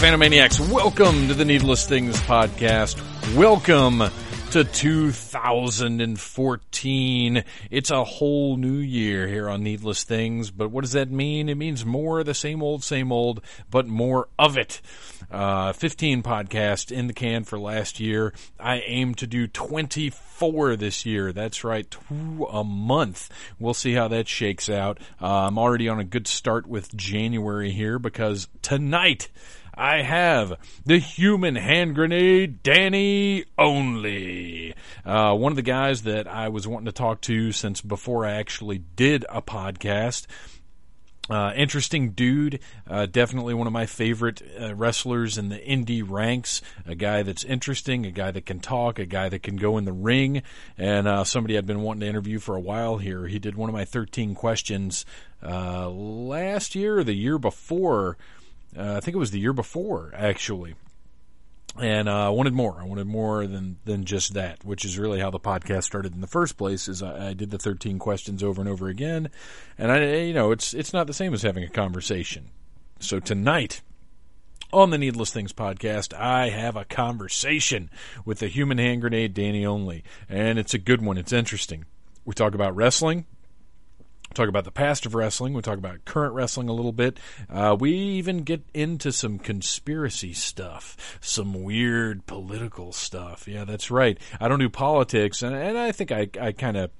Phantomaniacs, welcome to the Needless Things Podcast. Welcome to 2014. It's a whole new year here on Needless Things, but what does that mean? It means more of the same old, but more of it. 15 podcasts in the can for last year. I aim to do 24 this year. That's right, 2 a month. We'll see how that shakes out. I'm already on a good start with January here because tonight I have the human hand grenade, Danny Only. One of the guys that I was wanting to talk to since before I actually did a podcast. Interesting dude, definitely one of my favorite wrestlers in the indie ranks, a guy that's interesting, a guy that can talk, a guy that can go in the ring, and somebody I've been wanting to interview for a while here. He did one of my 13 questions last year or the year before. I think it was the year before, actually. And I wanted more. I wanted more than just that, which is really how the podcast started in the first place, is I did the 13 questions over and over again. And, it's not the same as having a conversation. So tonight on the Needless Things Podcast, I have a conversation with the human hand grenade, Danny Only. And it's a good one. It's interesting. We talk about wrestling. We talk about the past of wrestling. We talk about current wrestling a little bit. We even get into some conspiracy stuff, some weird political stuff. Yeah, that's right. I don't do politics, and I think I kind of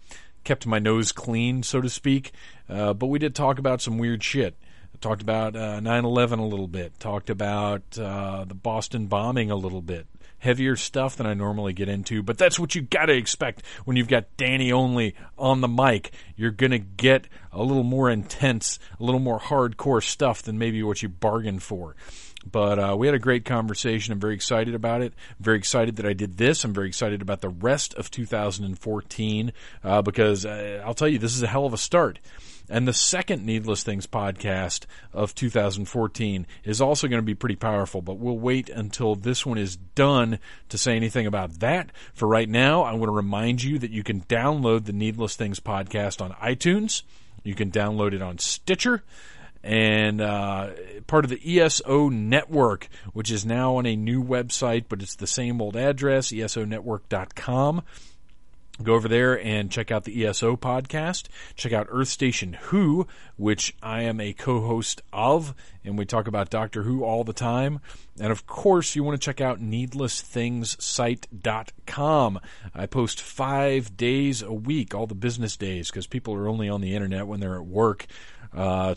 kept my nose clean, so to speak. But we did talk about some weird shit. Talked about 9/11 a little bit. Talked about the Boston bombing a little bit. Heavier stuff than I normally get into, but that's what you got to expect when you've got Danny Only on the mic. You're going to get a little more intense, a little more hardcore stuff than maybe what you bargained for. But we had a great conversation. I'm very excited about it. I'm very excited that I did this. I'm very excited about the rest of 2014 because I'll tell you, this is a hell of a start. And the second Needless Things podcast of 2014 is also going to be pretty powerful, but we'll wait until this one is done to say anything about that. For right now, I want to remind you that you can download the Needless Things podcast on iTunes. You can download it on Stitcher. And part of the ESO Network, which is now on a new website, but it's the same old address, esonetwork.com. Go over there and check out the ESO podcast. Check out Earth Station Who, which I am a co-host of, and we talk about Doctor Who all the time. And, of course, you want to check out needlessthingssite.com. I post 5 days a week, all the business days, because people are only on the Internet when they're at work.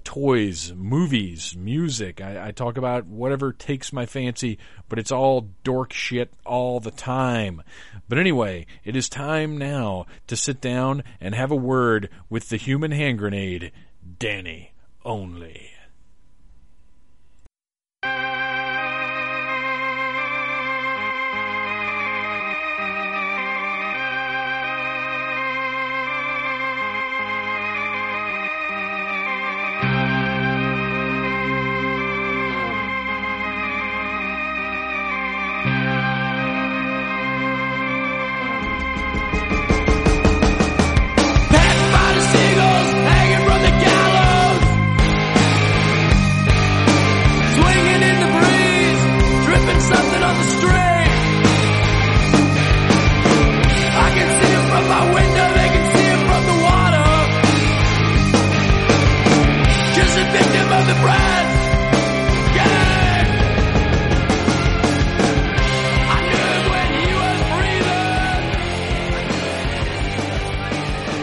Toys, movies, music. I talk about whatever takes my fancy, but it's all dork shit all the time. But anyway, it is time now to sit down and have a word with the human hand grenade, Danny Only.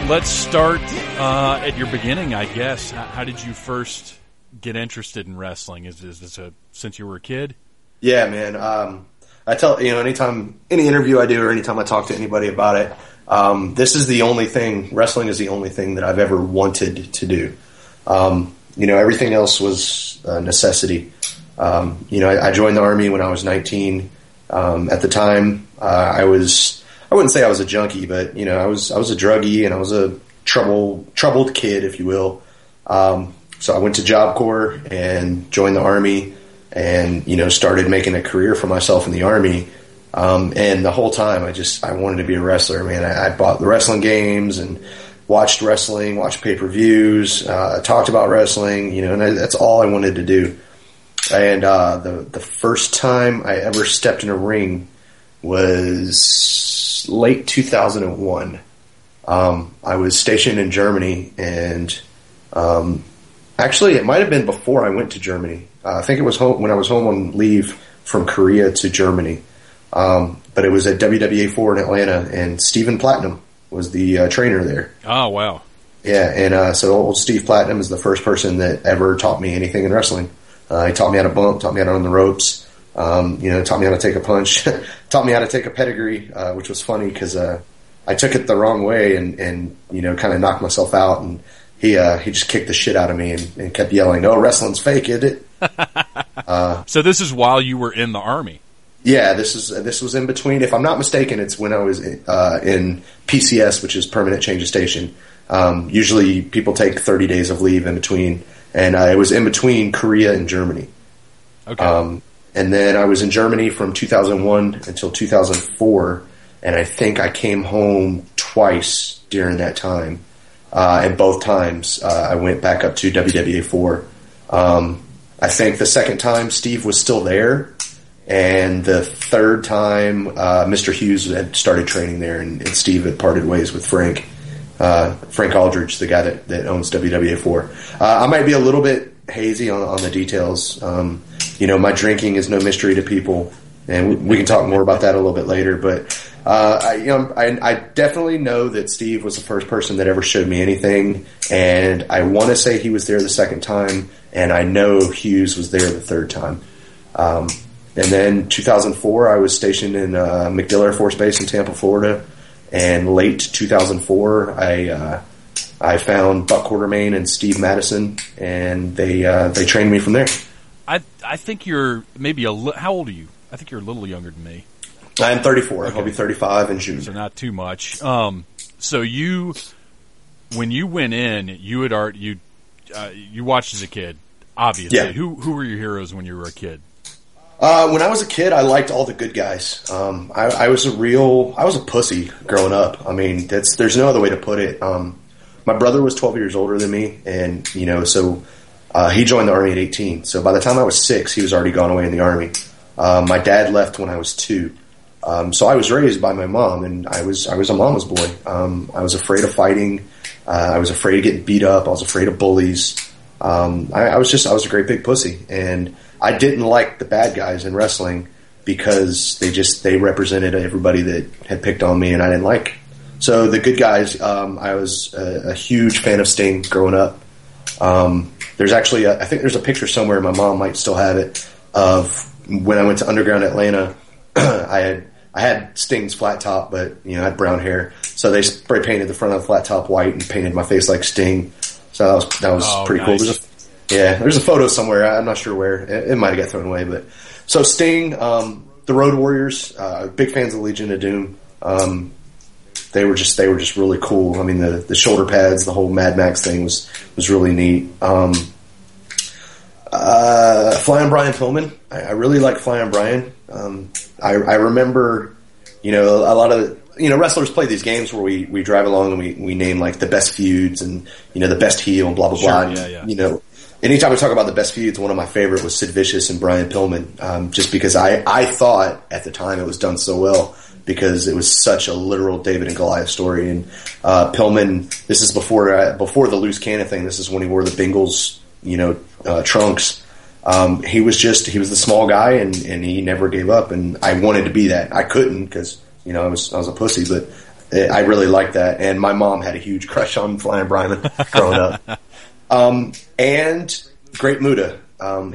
Let's start at your beginning, I guess. How did you first get interested in wrestling? Is this a since you were a kid? Yeah, man. I tell you know, anytime any interview I do or anytime I talk to anybody about it, this is the only thing. Wrestling is the only thing that I've ever wanted to do. You know, everything else was a necessity. You know, I joined the Army when I was 19. At the time, I wouldn't say I was a junkie, but you know, I was a druggie and I was a troubled kid, if you will. So I went to Job Corps and joined the Army, and you know, started making a career for myself in the Army. And the whole time, I wanted to be a wrestler. Man, I bought the wrestling games and watched wrestling, watched pay-per-views, talked about wrestling. You know, and that's all I wanted to do. And the first time I ever stepped in a ring was late 2001. I was stationed in Germany, and actually it might have been before I went to Germany. I think it was when I was home on leave from Korea to Germany. But it was at WWA4 in Atlanta, and Steven Platinum was the trainer there. Oh, wow. Yeah, and so old Steve Platinum is the first person that ever taught me anything in wrestling. He taught me how to bump, taught me how to run the ropes, you know, taught me how to take a punch, taught me how to take a pedigree, which was funny because I took it the wrong way and you know, kind of knocked myself out. And he just kicked the shit out of me and kept yelling, "Oh, wrestling's fake, is it?" So this is while you were in the Army. Yeah, this was in between. If I'm not mistaken, it's when I was in PCS, which is Permanent Change of Station. Usually people take 30 days of leave in between. And it was in between Korea and Germany. Okay. And then I was in Germany from 2001 until 2004. And I think I came home twice during that time. And both times I went back up to WWA4. I think the second time Steve was still there. And the third time Mr. Hughes had started training there. And Steve had parted ways with Frank. Frank Aldridge, the guy that owns WWA4. I might be a little bit hazy on the details. You know, my drinking is no mystery to people, and we can talk more about that a little bit later. But I definitely know that Steve was the first person that ever showed me anything, and I want to say he was there the second time, and I know Hughes was there the third time. And then 2004, I was stationed in MacDill Air Force Base in Tampa, Florida. And late 2004, I found Buck Quartermain and Steve Madison, and they trained me from there. I think you're maybe how old are you? I think you're a little younger than me. I'm 34. Okay. I'll be 35 in June. So not too much. So when you went in, you had already you watched as a kid, obviously. Yeah. Who were your heroes when you were a kid? When I was a kid, I liked all the good guys. I was a pussy growing up. I mean, there's no other way to put it. My brother was 12 years older than me, and you know, so he joined the Army at 18. So by the time I was 6, he was already gone away in the Army. My dad left when I was 2, so I was raised by my mom, and I was a mama's boy. I was afraid of fighting. I was afraid of getting beat up. I was afraid of bullies. I was a great big pussy, and I didn't like the bad guys in wrestling because they represented everybody that had picked on me and I didn't like. So the good guys, I was a huge fan of Sting growing up. There's actually, I think there's a picture somewhere, my mom might still have it, of when I went to Underground Atlanta. I had Sting's flat top, but you know, I had brown hair. So they spray painted the front of the flat top white and painted my face like Sting. So that was pretty nice. Cool. Yeah, there's a photo somewhere. I'm not sure where. It might have got thrown away. But so Sting, the Road Warriors, big fans of Legion of Doom. They were just really cool. I mean, the shoulder pads, the whole Mad Max thing was really neat. Flyin' Brian Pillman, I really like Flyin' Brian. I remember, you know, a lot of wrestlers play these games where we drive along and we name like the best feuds and you know the best heel and blah blah blah. Yeah, yeah. You know. Anytime we talk about the best feuds, one of my favorite was Sid Vicious and Brian Pillman, just because I thought at the time it was done so well because it was such a literal David and Goliath story. And Pillman, this is before the loose cannon thing. This is when he wore the Bengals, trunks. He was the small guy and he never gave up. And I wanted to be that. I couldn't because I was a pussy, but I really liked that. And my mom had a huge crush on Flyin' Brian growing up. And Great Muta.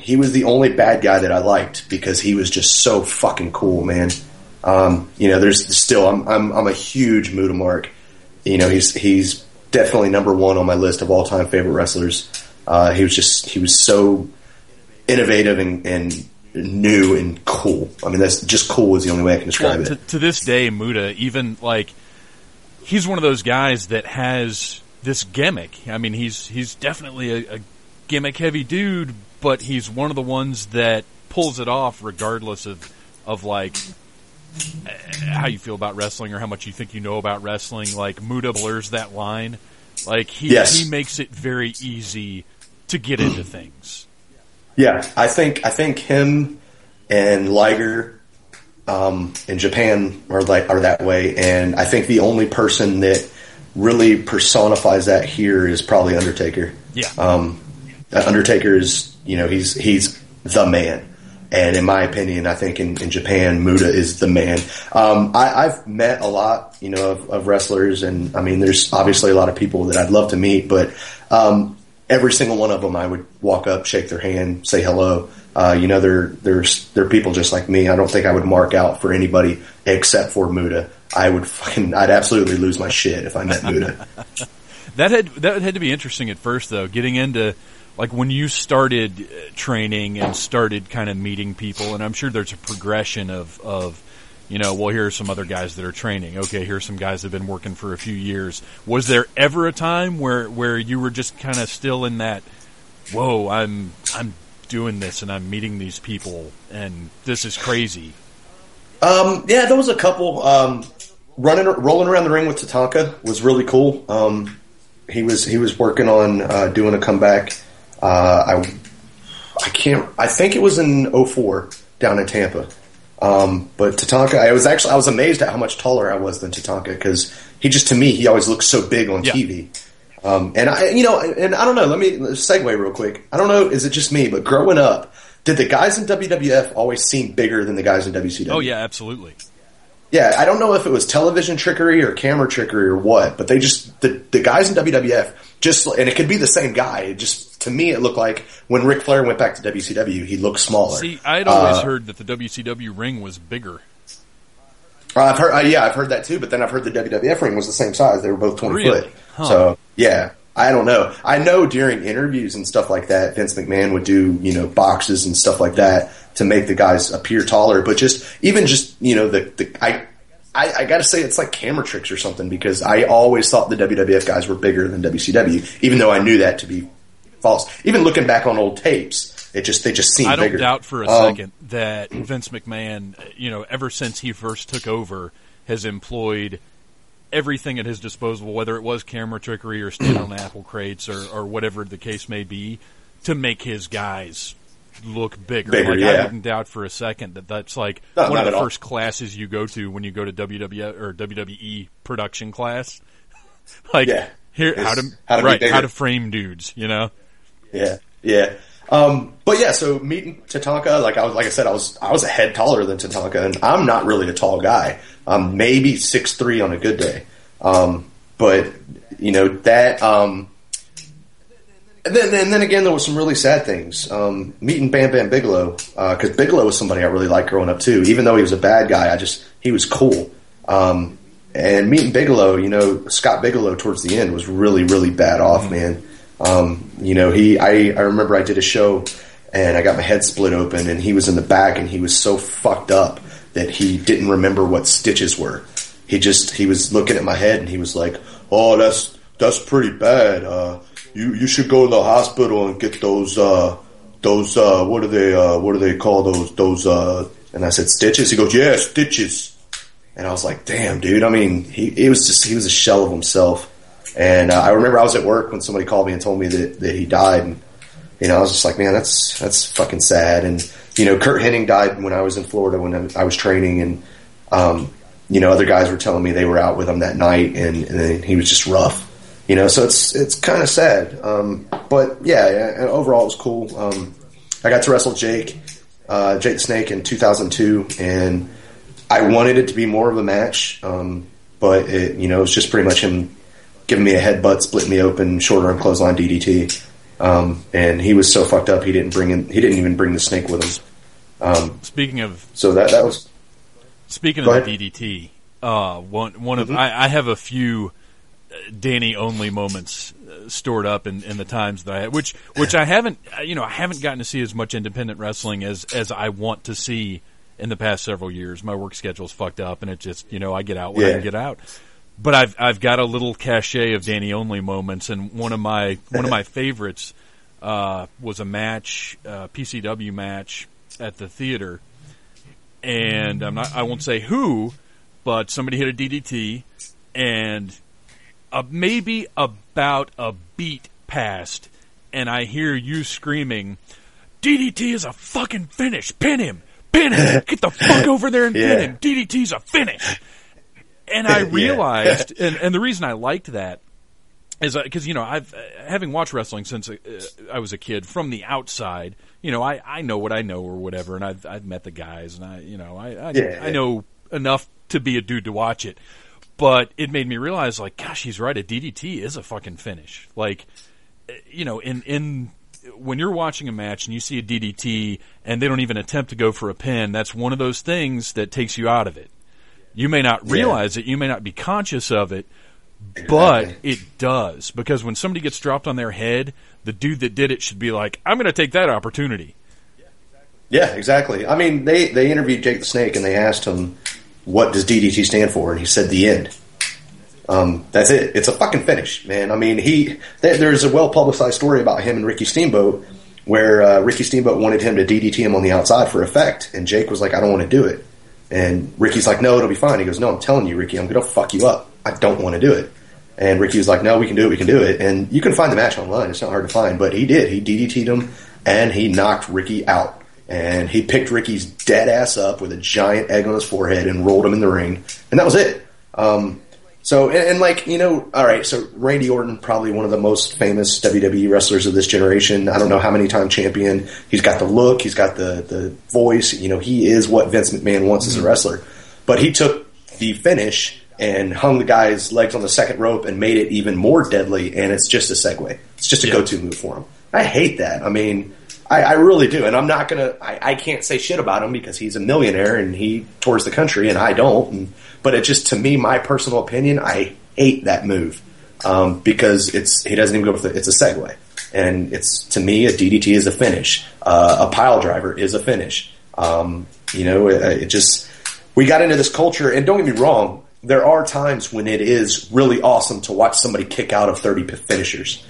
He was the only bad guy that I liked because he was just so fucking cool, man. You know, there's still, I'm a huge Muta mark. You know, he's definitely number one on my list of all time favorite wrestlers. He was so innovative and new and cool. I mean, that's just cool is the only way I can describe it. To this day, Muta, even like, he's one of those guys that has this gimmick. I mean, he's definitely a gimmick heavy dude, but he's one of the ones that pulls it off regardless of like how you feel about wrestling or how much you think you know about wrestling. Like Muta blurs that line. Like he makes it very easy to get into things. Yeah, I think him and Liger in Japan are that way, and I think the only person that really personifies that here is probably Undertaker. Yeah. Undertaker is, you know, he's the man. And in my opinion, I think in Japan, Muta is the man. I've met a lot, you know, of wrestlers, and I mean, there's obviously a lot of people that I'd love to meet, but every single one of them, I would walk up, shake their hand, say hello. You know, they're people just like me. I don't think I would mark out for anybody except for Muta. I'd absolutely lose my shit if I met Muta. That had to be interesting at first, though, getting into. Like when you started training and started kind of meeting people, and I'm sure there's a progression of, you know, well, here are some other guys that are training. Okay, here are some guys that have been working for a few years. Was there ever a time where you were just kind of still in that, whoa, I'm doing this and I'm meeting these people and this is crazy? Yeah, there was a couple. Rolling around the ring with Tatanka was really cool. He was working on doing a comeback. I think it was in 2004 down in Tampa. But Tatanka, I was amazed at how much taller I was than Tatanka because to me, he always looked so big on TV. And I don't know, let's segue real quick. I don't know, is it just me, but growing up, did the guys in WWF always seem bigger than the guys in WCW? Oh yeah, absolutely. Yeah, I don't know if it was television trickery or camera trickery or what, but they just, the guys in WWF just, and it could be the same guy, it just, to me, it looked like when Ric Flair went back to WCW, he looked smaller. See, I'd always heard that the WCW ring was bigger. I've heard that too, but then I've heard the WWF ring was the same size. They were both 20 foot. Huh. So, yeah, I don't know. I know during interviews and stuff like that, Vince McMahon would do, you know, boxes and stuff like that to make the guys appear taller. But I gotta say it's like camera tricks or something because I always thought the WWF guys were bigger than WCW, even though I knew that to be false. Even looking back on old tapes, they just seem bigger. I don't doubt for a second that Vince McMahon, you know, ever since he first took over, has employed everything at his disposal, whether it was camera trickery or stand on apple crates or whatever the case may be, to make his guys look bigger. Like, yeah. I wouldn't doubt for a second that's like one of the first classes you go to when you go to WWE or WWE production class. Like, yeah. How to frame dudes, you know? Yeah, yeah. But yeah, so meeting Tatanka, I was a head taller than Tatanka, and I'm not really a tall guy. Maybe 6'3" on a good day. But you know that. And then again, there was some really sad things. Meeting Bam Bam Bigelow, because Bigelow was somebody I really liked growing up too. Even though he was a bad guy, he was cool. And meeting Bigelow, you know, Scott Bigelow towards the end was really, really bad off, man. You know, I remember I did a show and I got my head split open and he was in the back and he was so fucked up that he didn't remember what stitches were. He was looking at my head and he was like, "Oh, that's pretty bad. You should go to the hospital and get those, what do they call those, and I said, "Stitches?" He goes, "Yeah, stitches." And I was like, damn, dude. I mean, he was a shell of himself. And I remember I was at work when somebody called me and told me that he died. And, you know, I was just like, man, that's fucking sad. And, you know, Kurt Hennig died when I was in Florida when I was training. And, you know, other guys were telling me they were out with him that night. And he was just rough. You know, so it's kind of sad. But, yeah, overall it was cool. I got to wrestle Jake the Snake in 2002. And I wanted it to be more of a match, but it was just pretty much him giving me a headbutt, split me open, short arm clothesline DDT, And he was so fucked up he didn't even bring the snake with him. Speaking of DDT, one of I have a few Danny Only moments stored up in the times that I had, which I haven't gotten to see as much independent wrestling as I want to see in the past several years. My work schedule's fucked up, and it just I get out when I can get out. But I've got a little cachet of Danny Only moments, and one of my favorites was a match, PCW match at the theater, and I won't say who, but somebody hit a DDT, and maybe about a beat passed, and I hear you screaming, "DDT is a fucking finish! Pin him! Pin him! Get the fuck over there and pin him! DDT's a finish!" And I realized, and the reason I liked that is because, I've having watched wrestling since I was a kid from the outside, I know what I know or whatever, and I've met the guys, and I know enough to be a dude to watch it. But it made me realize, like, gosh, he's right. A DDT is a fucking finish. Like, in when you're watching a match and you see a DDT and they don't even attempt to go for a pin, that's one of those things that takes you out of it. You may not realize it. You may not be conscious of it, but it does. Because when somebody gets dropped on their head, the dude that did it should be like, I'm going to take that opportunity. Yeah, exactly. I mean, they interviewed Jake the Snake, and they asked him, what does DDT stand for? And he said the end. That's it. It's a fucking finish, man. I mean, there's a well-publicized story about him and Ricky Steamboat where Ricky Steamboat wanted him to DDT him on the outside for effect, and Jake was like, I don't want to do it. And Ricky's like, no, it'll be fine. He goes, no, I'm telling you, Ricky, I'm going to fuck you up. I don't want to do it. And Ricky was like, no, we can do it. And you can find the match online. It's not hard to find. But he did. He DDT'd him, and he knocked Ricky out. And he picked Ricky's dead ass up with a giant egg on his forehead and rolled him in the ring. And that was it. So Randy Orton, probably one of the most famous WWE wrestlers of this generation. I don't know how many time champion. He's got the look. He's got the voice. He is what Vince McMahon wants as a wrestler. But he took the finish and hung the guy's legs on the second rope and made it even more deadly. And it's just a segue. It's just a go-to move for him. I hate that. I mean, I really do. And I'm not going to, I can't say shit about him because he's a millionaire and he tours the country and I don't. But it just, to me, my personal opinion, I hate that move because he doesn't even go with it. It's a segue. And it's, to me, a DDT is a finish. A pile driver is a finish. We got into this culture, and don't get me wrong, there are times when it is really awesome to watch somebody kick out of 30 finishers.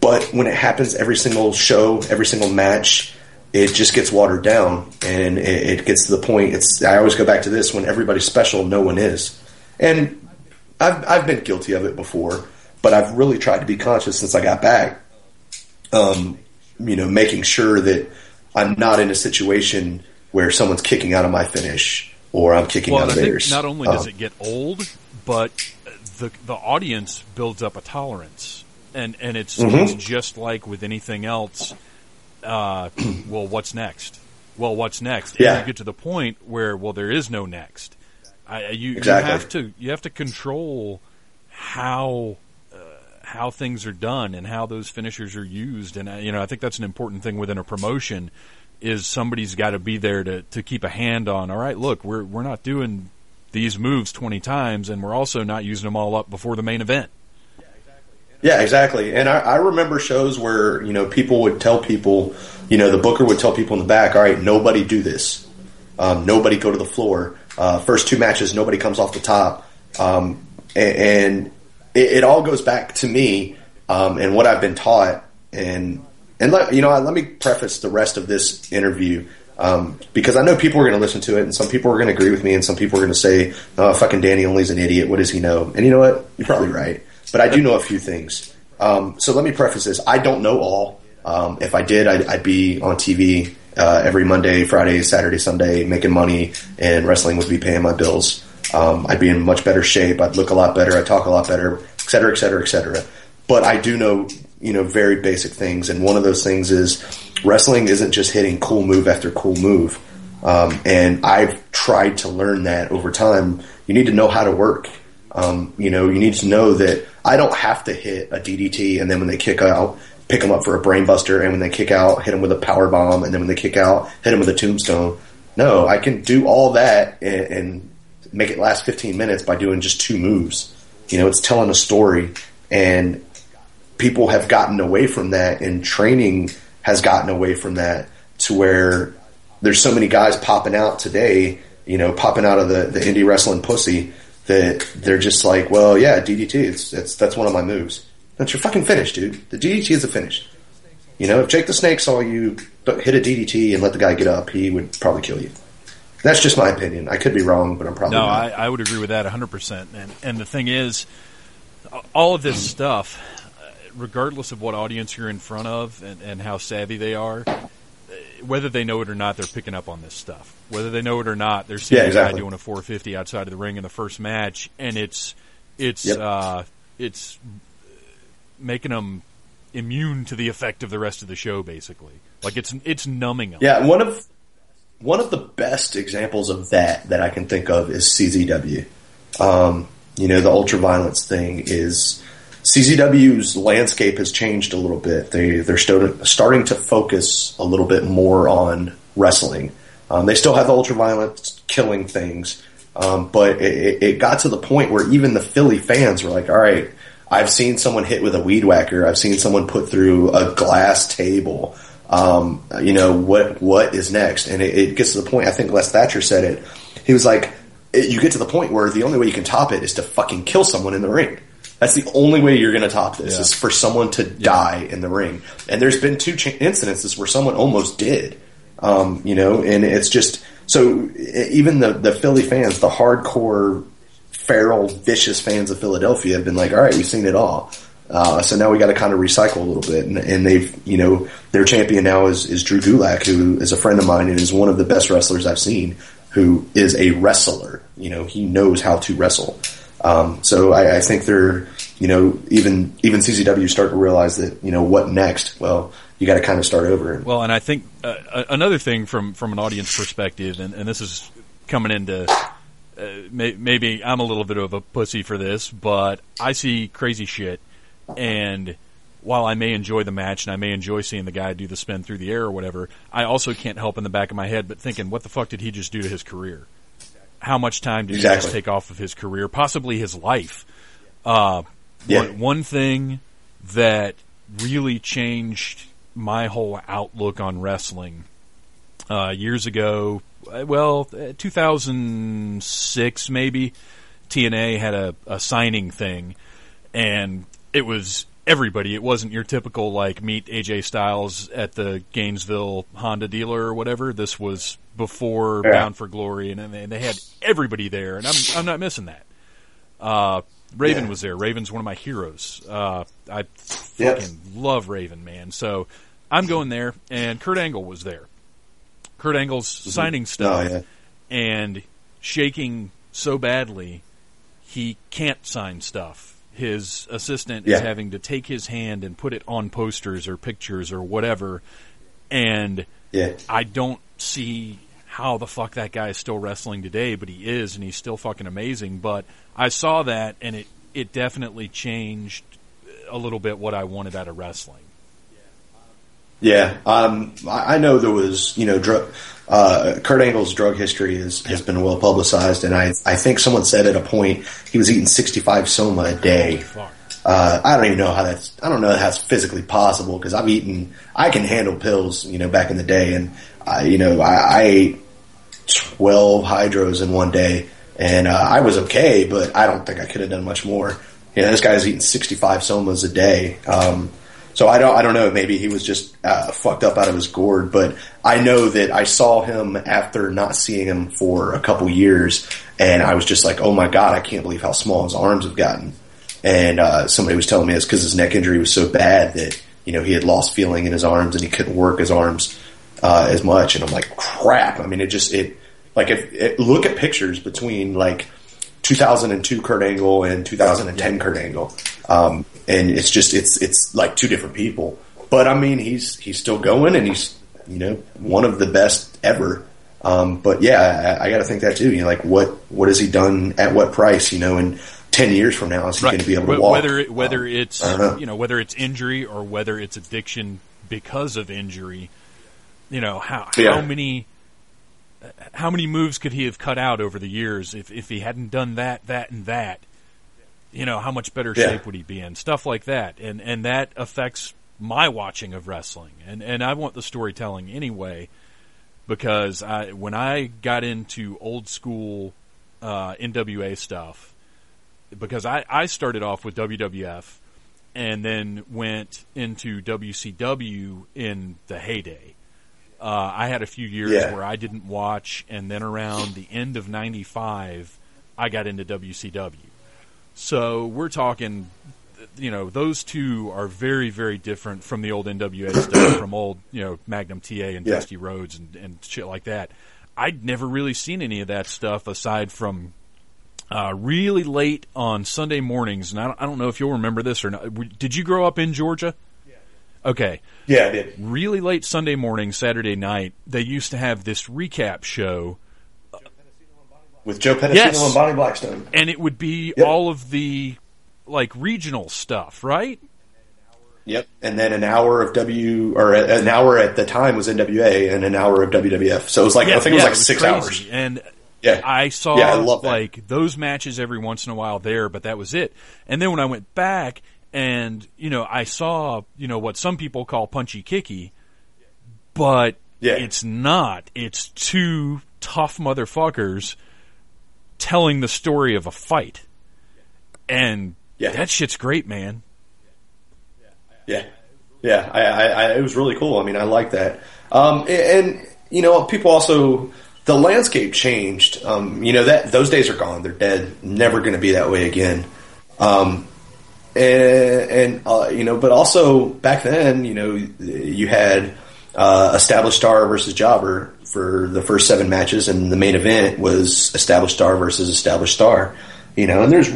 But when it happens every single show, every single match, it just gets watered down, and it gets to the point. I always go back to this: when everybody's special, no one is. And I've been guilty of it before, but I've really tried to be conscious since I got back. Making sure that I'm not in a situation where someone's kicking out of my finish or I'm kicking out of theirs. Not only does it get old, but the audience builds up a tolerance. And it's just like with anything else. Well, what's next? Well, what's next? Yeah. And you get to the point where there is no next. You have to control how things are done and how those finishers are used. And I think that's an important thing within a promotion is somebody's got to be there to keep a hand on. All right, look, we're not doing these moves 20 times, and we're also not using them all up before the main event. Yeah, exactly. And I remember shows where, people would tell people, the booker would tell people in the back, all right, nobody do this. Nobody go to the floor. First two matches, nobody comes off the top. And it all goes back to me and what I've been taught. Let me preface the rest of this interview because I know people are going to listen to it, and some people are going to agree with me, and some people are going to say, oh, fucking Danny Only's an idiot. What does he know? And you know what? You're probably right. But I do know a few things. So let me preface this. I don't know all. If I did, I'd be on TV every Monday, Friday, Saturday, Sunday, making money, and wrestling would be paying my bills. I'd be in much better shape. I'd look a lot better. I'd talk a lot better, et cetera, et cetera, et cetera. But I do know, very basic things. And one of those things is wrestling isn't just hitting cool move after cool move. And I've tried to learn that over time. You need to know how to work. You need to know that I don't have to hit a DDT and then when they kick out, pick them up for a brainbuster, and when they kick out, hit them with a power bomb, and then when they kick out, hit them with a tombstone. No, I can do all that and make it last 15 minutes by doing just two moves. You know, it's telling a story, and people have gotten away from that, and training has gotten away from that to where there's so many guys popping out today, you know, popping out of the indie wrestling pussy that they're just like, well, yeah, DDT, that's one of my moves. That's your fucking finish, dude. The DDT is a finish. You know, if Jake the Snake saw you hit a DDT and let the guy get up, he would probably kill you. That's just my opinion. I could be wrong, but I'm probably not. No, I would agree with that 100%. And the thing is, all of this stuff, regardless of what audience you're in front of and how savvy they are, whether they know it or not, they're picking up on this stuff. Whether they know it or not, they're seeing a guy doing a 450 outside of the ring in the first match, and it's making them immune to the effect of the rest of the show, basically. Like it's numbing them. Yeah, one of the best examples of that I can think of is CZW. You know, the ultraviolence thing is CZW's landscape has changed a little bit. They're starting to focus a little bit more on wrestling. They still have the ultraviolence killing things, but it got to the point where even the Philly fans were like, all right, I've seen someone hit with a weed whacker. I've seen someone put through a glass table. You know, what is next? And it gets to the point, I think Les Thatcher said it. He was like, you get to the point where the only way you can top it is to fucking kill someone in the ring. That's the only way you're going to top this is for someone to die in the ring. And there's been two incidences where someone almost did. You know, and it's just, so even the Philly fans, the hardcore, feral, vicious fans of Philadelphia have been like, all right, we've seen it all. So now we got to kind of recycle a little bit. And they've, you know, their champion now is Drew Gulak, who is a friend of mine and is one of the best wrestlers I've seen, who is a wrestler. You know, he knows how to wrestle. So I think they're, you know, even CZW start to realize that, you know, what next? Well, you got to kind of start over. Well, and I think another thing from an audience perspective, and this is coming into maybe I'm a little bit of a pussy for this, but I see crazy shit, and while I may enjoy the match and I may enjoy seeing the guy do the spin through the air or whatever, I also can't help in the back of my head but thinking, what the fuck did he just do to his career? How much time did he just take off of his career, possibly his life? One thing that really changed my whole outlook on wrestling years ago, 2006 maybe, TNA had a signing thing, and it was everybody. It wasn't your typical, like, meet AJ Styles at the Gainesville Honda dealer or whatever. This was before Bound for Glory, and they had everybody there, and I'm not missing that. Raven was there. Raven's one of my heroes. I fucking love Raven, man. So I'm going there, and Kurt Angle was there. Kurt Angle's signing stuff and shaking so badly he can't sign stuff. His assistant is having to take his hand and put it on posters or pictures or whatever, and I don't see how the fuck that guy is still wrestling today, but he is, and he's still fucking amazing. But I saw that, and it definitely changed a little bit what I wanted out of wrestling. Yeah, I know there was, you know, Kurt Angle's drug history has been well publicized, and I think someone said at a point he was eating 65 Soma a day. I don't even know how that's physically possible, because I can handle pills, you know, back in the day, and I ate 12 hydros in one day, and I was okay, but I don't think I could have done much more. You know, this guy's eating 65 Somas a day. So I don't know. Maybe he was just fucked up out of his gourd. But I know that I saw him after not seeing him for a couple years, and I was just like, oh my God, I can't believe how small his arms have gotten. And somebody was telling me it's because his neck injury was so bad that, you know, he had lost feeling in his arms and he couldn't work his arms as much. And I'm like, crap. I mean, look at pictures between like 2002 Kurt Angle and 2010 Kurt Angle. And it's just, it's like two different people. But I mean, he's still going, and he's, you know, one of the best ever. But yeah, I gotta think that too. You know, like what has he done at what price, you know, and 10 years from now, is he going to be able to walk? Whether it's whether it's injury or whether it's addiction because of injury, how many moves could he have cut out over the years if he hadn't done that? How much better shape would he be in? Stuff like that, and that affects my watching of wrestling, and I want the storytelling anyway, because when I got into old school NWA stuff, because I started off with WWF and then went into WCW in the heyday. I had a few years where I didn't watch, and then around the end of 95, I got into WCW. So we're talking, those two are very, very different from the old NWA stuff, from old, Magnum TA and Dusty Rhodes and shit like that. I'd never really seen any of that stuff aside from really late on Sunday mornings. And I don't know if you'll remember this or not. Did you grow up in Georgia? Okay. Yeah, I did. Really late Sunday morning, Saturday night, they used to have this recap show with Joe Pedicino and Bonnie Blackstone. And it would be all of the regional stuff, right? Yep. And then an hour of an hour at the time was NWA and an hour of WWF. So it was I think it was 6 hours. And I saw I love those matches every once in a while there, but that was it. And then when I went back and, I saw, what some people call punchy kicky, but it's not. It's two tough motherfuckers telling the story of a fight. And that shit's great, man. Yeah. Yeah. I it was really cool. I mean, I like that. People also, the landscape changed. Those days are gone. They're dead. Never going to be that way again. But also back then, you had established star versus jobber for the first 7 matches, and the main event was established star versus established star. And there's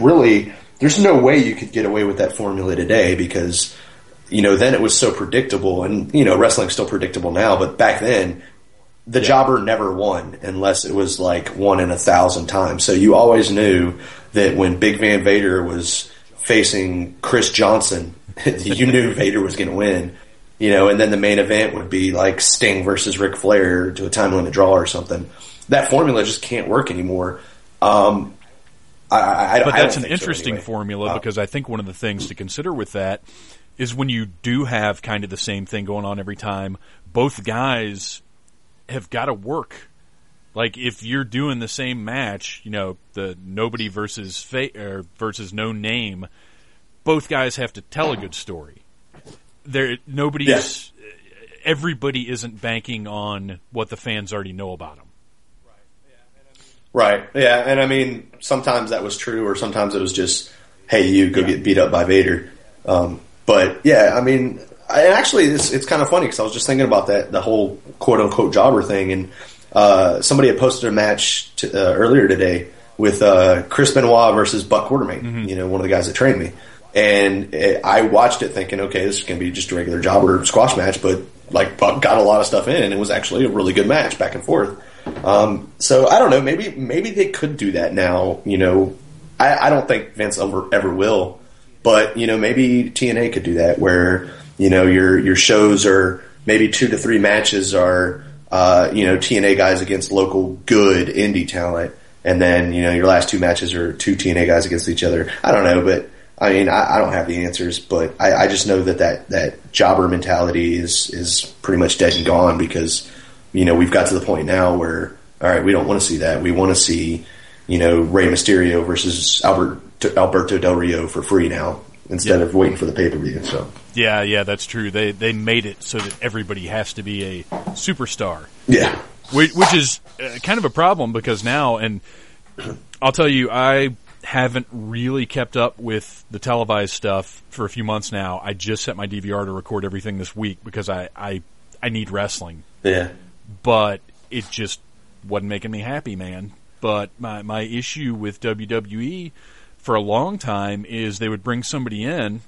no way you could get away with that formula today because then it was so predictable, and wrestling's still predictable now, but back then the jobber never won unless it was one in 1,000 times. So you always knew that when Big Van Vader was facing Chris Johnson, you knew Vader was going to win, and then the main event would be Sting versus Ric Flair to a time limit draw or something. That formula just can't work anymore. But that's an interesting formula, because I think one of the things to consider with that is when you do have kind of the same thing going on every time, both guys have got to work. If you're doing the same match, the nobody versus versus no name, both guys have to tell a good story. Everybody isn't banking on what the fans already know about them. Right. Yeah, and sometimes that was true, or sometimes it was just, hey, you go get beat up by Vader. It's kind of funny because I was just thinking about that, the whole quote unquote jobber thing, and. Somebody had posted a match earlier today with Chris Benoit versus Buck Quartermain, one of the guys that trained me. And I watched it thinking, okay, this is going to be just a regular jobber squash match, but Buck got a lot of stuff in, and it was actually a really good match back and forth. So I don't know, maybe they could do that now. I don't think Vince ever will, but maybe TNA could do that where your shows are maybe 2 to 3 matches are. TNA guys against local good indie talent, and then your last 2 matches are 2 TNA guys against each other. I don't know, but I don't have the answers, but I just know that jobber mentality is pretty much dead and gone, because we've got to the point now where, all right, we don't want to see that. We want to see Rey Mysterio versus Alberto Del Rio for free now, instead of waiting for the pay-per-view. So yeah, that's true. They made it so that everybody has to be a superstar. Yeah, which is kind of a problem, because now, and I'll tell you, I haven't really kept up with the televised stuff for a few months now. I just set my DVR to record everything this week because I need wrestling. Yeah, but it just wasn't making me happy, man. But my issue with WWE for a long time is they would bring somebody in.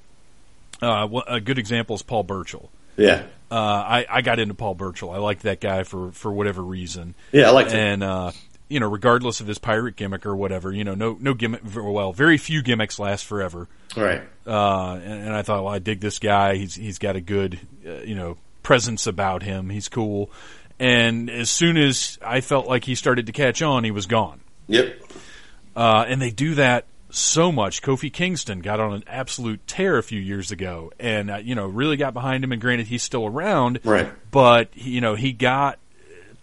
A good example is Paul Burchill. Yeah. I got into Paul Burchill. I liked that guy for whatever reason. Yeah, I liked him. And you know, regardless of this pirate gimmick or whatever, you know, no gimmick. Well, very few gimmicks last forever. Right. And I thought, well, I dig this guy. He's got a good, you know, presence about him. He's cool. And as soon as I felt like he started to catch on, he was gone. Yep. And they do that so much. Kofi Kingston got on an absolute tear a few years ago and, you know, really got behind him. And granted, he's still around. Right. But, you know, he got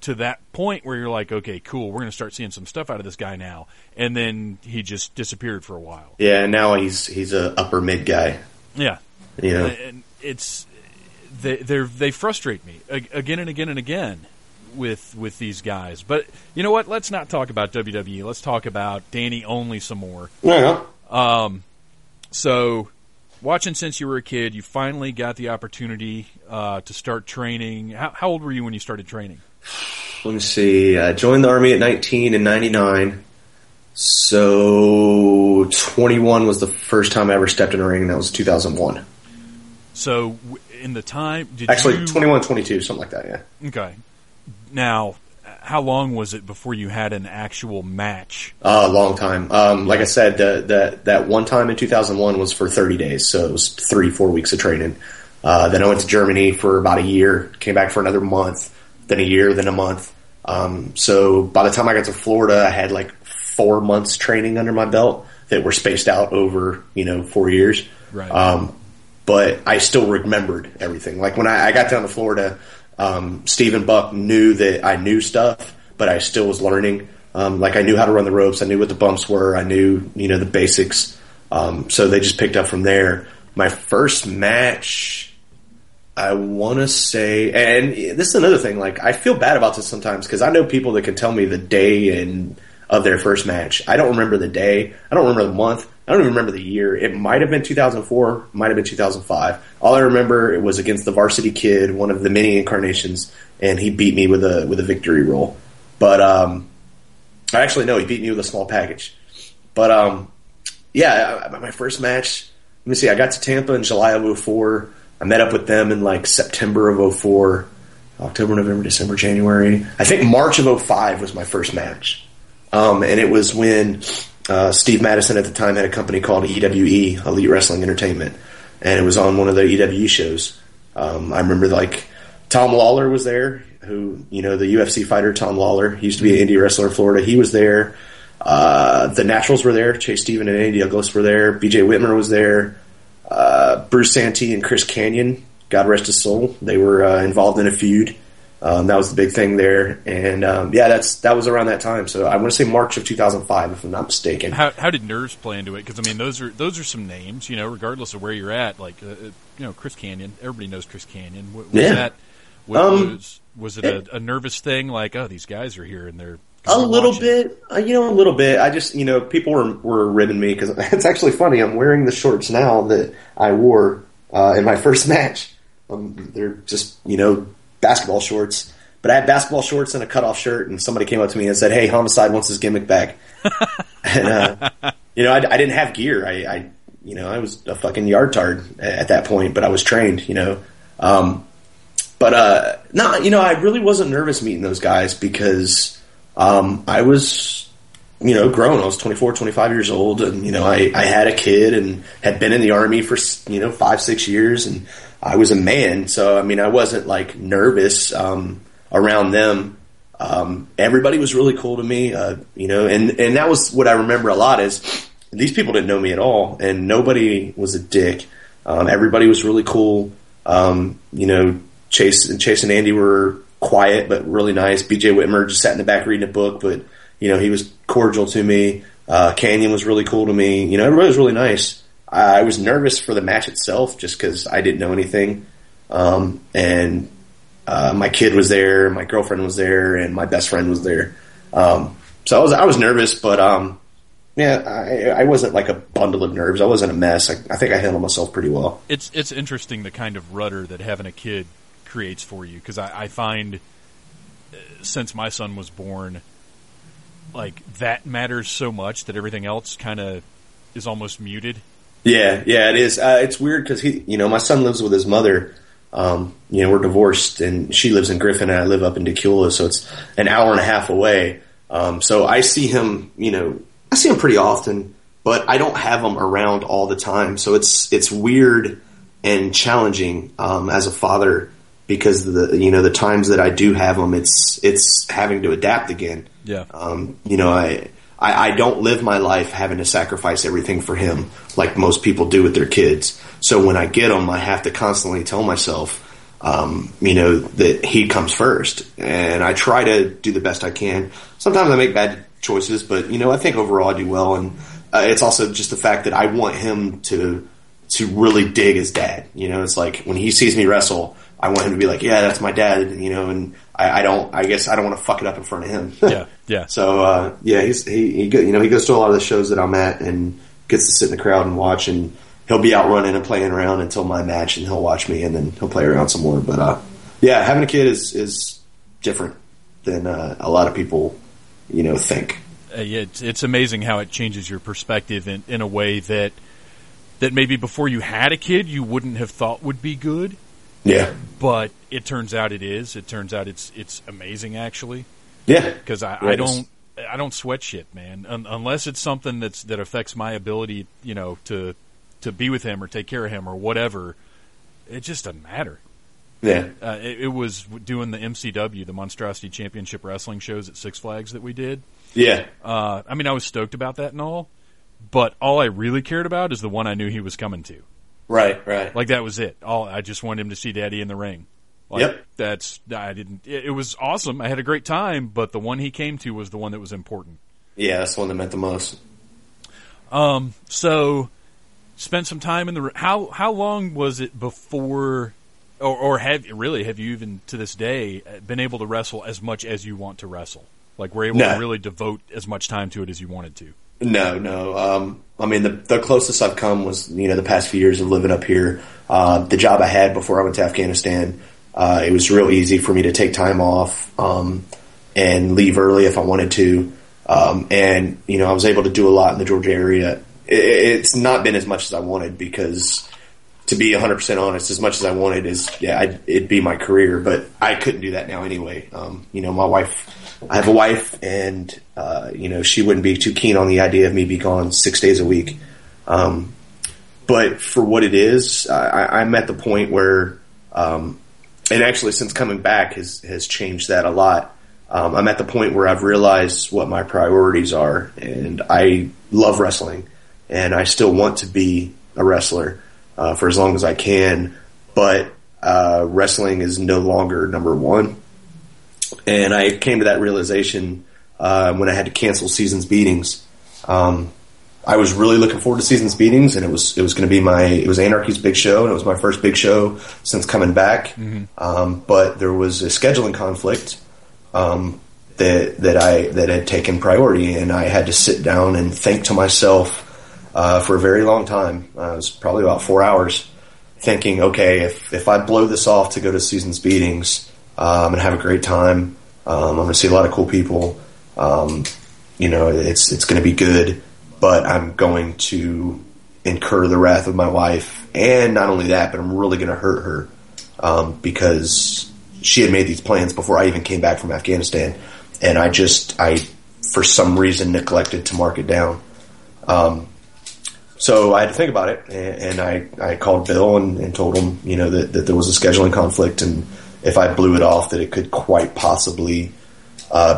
to that point where you're like, okay, cool, we're going to start seeing some stuff out of this guy now. And then he just disappeared for a while. Yeah, and now he's a upper mid guy. Yeah. You know. And it's... They frustrate me again and again and again with these guys. But you know what? Let's not talk about WWE. Let's talk about Danny Only some more. Yeah. So, watching since you were a kid, you finally got the opportunity to start training. How old were you when you started training? Let me see. I joined the Army at 19 in 99. So, 21 was the first time I ever stepped in a ring. That was 2001. So, in the time... Actually, 21, 22, something like that, yeah. Okay. Now, how long was it before you had an actual match? A long time. Like I said, that one time in 2001 was for 30 days, so it was 3-4 weeks of training. Then I went to Germany for about a year, came back for another month, then a year, then a month. So, by the time I got to Florida, I had like 4 months training under my belt that were spaced out over, you know, 4 years. Right. But I still remembered everything. Like when I got down to Florida, Steven Buck knew that I knew stuff, but I still was learning. Like I knew how to run the ropes. I knew what the bumps were. I knew, you know, the basics. So they just picked up from there. My first match, I want to say, and this is another thing, like I feel bad about this sometimes because I know people that can tell me the day of their first match. I don't remember the day. I don't remember the month. I don't even remember the year. It might have been 2004, might have been 2005. All I remember, it was against the Varsity Kid, one of the many incarnations, and he beat me with a victory roll. But I actually know he beat me with a small package. But yeah, my first match. Let me see. I got to Tampa in July of 04. I met up with them in like September of 04, October, November, December, January. I think March of 05 was my first match, and it was when. Steve Madison at the time had a company called EWE, Elite Wrestling Entertainment, and it was on one of the EWE shows. I remember like Tom Lawlor was there, who, you know, the UFC fighter Tom Lawlor. He used to be an indie wrestler in Florida. He was there. The Naturals were there. Chase Stevens and Andy Douglas were there. BJ Whitmer was there. Bruce Santee and Chris Canyon, God rest his soul. They were involved in a feud. That was the big thing there, and yeah, that was around that time. So I want to say March of 2005, if I'm not mistaken. How did nerves play into it? Because I mean, those are some names, you know, regardless of where you're at. Like you know, Chris Canyon, everybody knows Chris Canyon. Was it a nervous thing? Like, oh, these guys are here and they're a little bit. I just, you know, people were ribbing me because it's actually funny. I'm wearing the shorts now that I wore in my first match. They're just, you know, basketball shorts, but I had basketball shorts and a cutoff shirt, and somebody came up to me and said, "Hey, Homicide wants his gimmick back." And you know, I didn't have gear. I you know, I was a fucking yard tard at that point, but I was trained, you know. No, you know, I really wasn't nervous meeting those guys because I was, you know, grown. I was 24, 25 years old, and you know, I had a kid and had been in the Army for, you know, 5-6 years, and I was a man, so I mean, I wasn't like nervous around them. Everybody was really cool to me, you know, and that was what I remember a lot is these people didn't know me at all, and nobody was a dick. Everybody was really cool. You know, Chase and Andy were quiet but really nice. BJ Whitmer just sat in the back reading a book, but you know, he was cordial to me. Canyon was really cool to me. You know, everybody was really nice. I was nervous for the match itself just because I didn't know anything. My kid was there, my girlfriend was there, and my best friend was there. So I was nervous, but yeah, I wasn't like a bundle of nerves. I wasn't a mess. I think I handled myself pretty well. It's interesting the kind of rudder that having a kid creates for you because I find since my son was born, like that matters so much that everything else kind of is almost muted. Yeah, it is. It's weird because he, you know, my son lives with his mother. You know, we're divorced, and she lives in Griffin, and I live up in Dacula, so it's an hour and a half away. So I see him, I see him pretty often, but I don't have him around all the time. So it's weird and challenging as a father, because the times that I do have him, it's having to adapt again. Yeah. I don't live my life having to sacrifice everything for him like most people do with their kids. So when I get him, I have to constantly tell myself, that he comes first. And I try to do the best I can. Sometimes I make bad choices, but, I think overall I do well. And it's also just the fact that I want him to really dig his dad. It's like when he sees me wrestle, I want him to be like, yeah, that's my dad, and I guess I don't want to fuck it up in front of him. Yeah. Yeah. So, he goes to a lot of the shows that I'm at and gets to sit in the crowd and watch, and he'll be out running and playing around until my match, and he'll watch me and then he'll play around some more. But, having a kid is different than, a lot of people, think. It's amazing how it changes your perspective in a way that maybe before you had a kid, you wouldn't have thought would be good. Yeah. But it turns out it is. It turns out it's amazing, actually. Yeah. Because I don't sweat shit, man. Unless it's something that affects my ability, to be with him or take care of him or whatever, it just doesn't matter. Yeah. It was doing the MCW, the Monstrosity Championship Wrestling shows at Six Flags that we did. Yeah. I was stoked about that and all, but all I really cared about is the one I knew he was coming to. Right. Like, that was it. I just wanted him to see Daddy in the ring. It was awesome. I had a great time, but the one he came to was the one that was important. Yeah, that's the one that meant the most. So, spent some time in the how long was it before, or have you even to this day been able to wrestle as much as you want to wrestle? Like, were able to really devote as much time to it as you wanted to? No. The closest I've come was, the past few years of living up here. The job I had before I went to Afghanistan, it was real easy for me to take time off, and leave early if I wanted to. I was able to do a lot in the Georgia area. It's not been as much as I wanted, because to be 100% honest, as much as I wanted it'd be my career, but I couldn't do that now anyway. I have a wife, and, she wouldn't be too keen on the idea of me be gone 6 days a week. But for what it is, I'm at the point where, and actually since coming back has changed that a lot. I'm at the point where I've realized what my priorities are, and I love wrestling, and I still want to be a wrestler, for as long as I can, but, wrestling is no longer number one. And I came to that realization when I had to cancel Seasons Beatings. I was really looking forward to Seasons Beatings, and it was Anarchy's big show, and it was my first big show since coming back. Mm-hmm. But there was a scheduling conflict that had taken priority, and I had to sit down and think to myself for a very long time. It was probably about 4 hours, thinking, okay, if I blow this off to go to Seasons Beatings, I'm going to have a great time. I'm going to see a lot of cool people. It's going to be good, but I'm going to incur the wrath of my wife. And not only that, but I'm really going to hurt her, because she had made these plans before I even came back from Afghanistan. And I for some reason neglected to mark it down. So I had to think about it, and I called Bill and told him, that there was a scheduling conflict, and if I blew it off, that it could quite possibly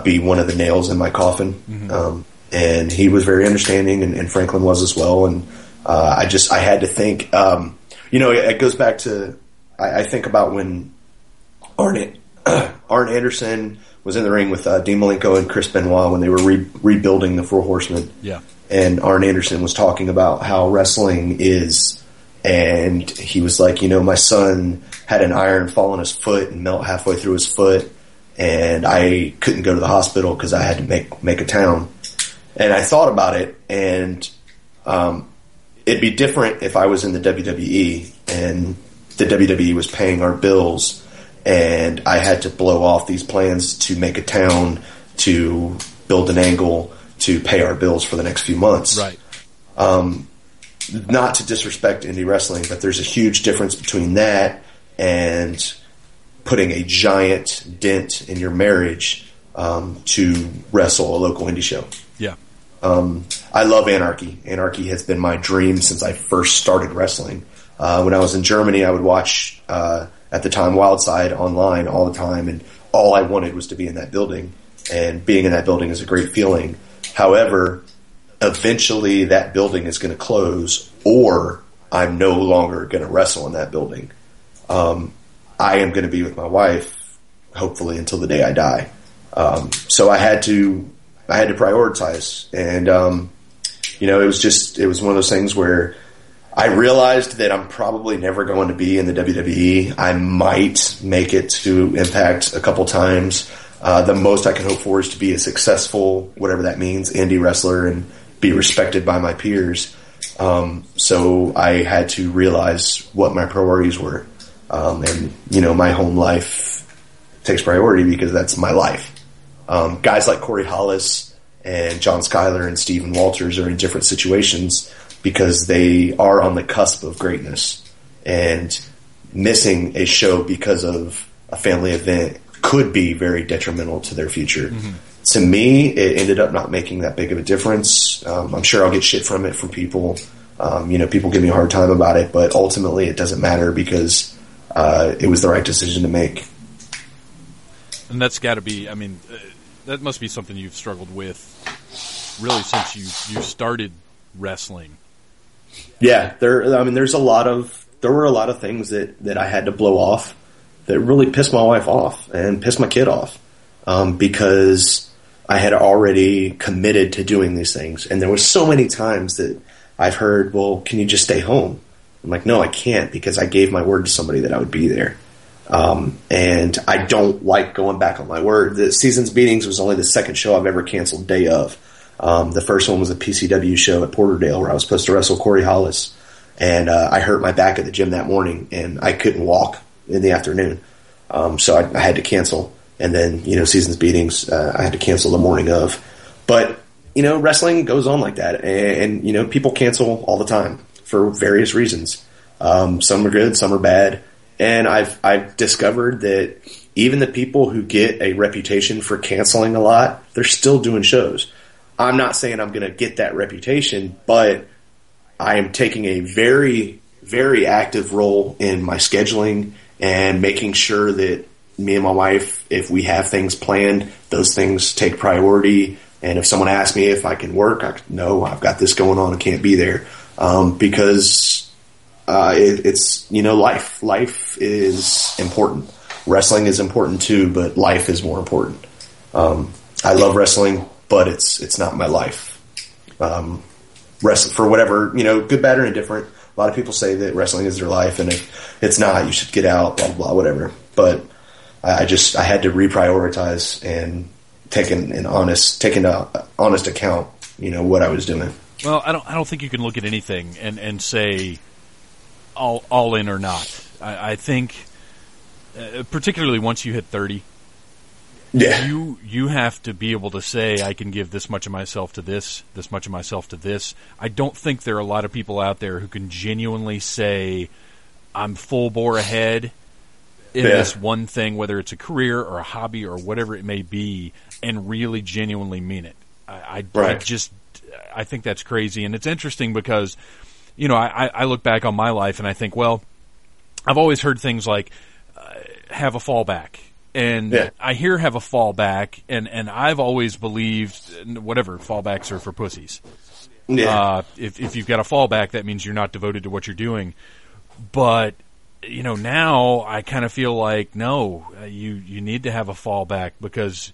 be one of the nails in my coffin. Mm-hmm. And he was very understanding, and Franklin was as well. And I had to think. It goes back to I think about when Arn Anderson was in the ring with Dean Malenko and Chris Benoit when they were rebuilding the Four Horsemen. Yeah, and Arn Anderson was talking about how wrestling is. And he was like, my son had an iron fall on his foot and melt halfway through his foot, and I couldn't go to the hospital because I had to make a town. And I thought about it, and it'd be different if I was in the WWE and the WWE was paying our bills, and I had to blow off these plans to make a town, to build an angle, to pay our bills for the next few months. Right. Not to disrespect indie wrestling, but there's a huge difference between that and putting a giant dent in your marriage to wrestle a local indie show. Yeah. I love Anarchy. Anarchy has been my dream since I first started wrestling. When I was in Germany, I would watch, at the time, Wildside online all the time, and all I wanted was to be in that building. And being in that building is a great feeling. However, eventually that building is going to close, or I'm no longer going to wrestle in that building. I am going to be with my wife, hopefully, until the day I die. So I had to prioritize. And, it was one of those things where I realized that I'm probably never going to be in the WWE. I might make it to Impact a couple times. The most I can hope for is to be a successful, whatever that means, indie wrestler and be respected by my peers. So I had to realize what my priorities were. And my home life takes priority because that's my life. Guys like Corey Hollis and John Schuyler and Steven Walters are in different situations because they are on the cusp of greatness, and missing a show because of a family event could be very detrimental to their future. Mm-hmm. To me, it ended up not making that big of a difference. I'm sure I'll get shit from it from people. People give me a hard time about it, but ultimately it doesn't matter because it was the right decision to make. And that's got to be, that must be something you've struggled with really since you started wrestling. Yeah, there were a lot of things that I had to blow off that really pissed my wife off and pissed my kid off, because I had already committed to doing these things. And there were so many times that I've heard, well, can you just stay home? I'm like, no, I can't, because I gave my word to somebody that I would be there. And I don't like going back on my word. The Seasons Meetings was only the second show I've ever canceled day of. The first one was a PCW show at Porterdale where I was supposed to wrestle Corey Hollis. And I hurt my back at the gym that morning, and I couldn't walk in the afternoon. So I had to cancel. And then, Seasons Meetings, I had to cancel the morning of. But, wrestling goes on like that. And people cancel all the time for various reasons. Some are good, some are bad. And I've discovered that even the people who get a reputation for canceling a lot, they're still doing shows. I'm not saying I'm going to get that reputation, but I am taking a very, very active role in my scheduling and making sure that me and my wife, if we have things planned, those things take priority. And if someone asks me if I can work, no, I've got this going on, I can't be there. Because... It's life. Life is important. Wrestling is important too, but life is more important. I love wrestling, but it's not my life. Wrestling for whatever, good, bad, or indifferent. A lot of people say that wrestling is their life, and if it's not, you should get out, blah, blah, whatever. But I had to reprioritize and take an honest account, what I was doing. Well, I don't think you can look at anything and say all in or not. I think, particularly once you hit 30, yeah, you have to be able to say, I can give this much of myself to this much of myself to this. I don't think there are a lot of people out there who can genuinely say, I'm full bore ahead in this one thing, whether it's a career or a hobby or whatever it may be, and really genuinely mean it. I think that's crazy. And it's interesting because I look back on my life and I think, well, I've always heard things like have a fallback. And I hear have a fallback, and I've always believed, whatever, fallbacks are for pussies. Yeah. If you've got a fallback, that means you're not devoted to what you're doing. But, now I kind of feel like, no, you need to have a fallback, because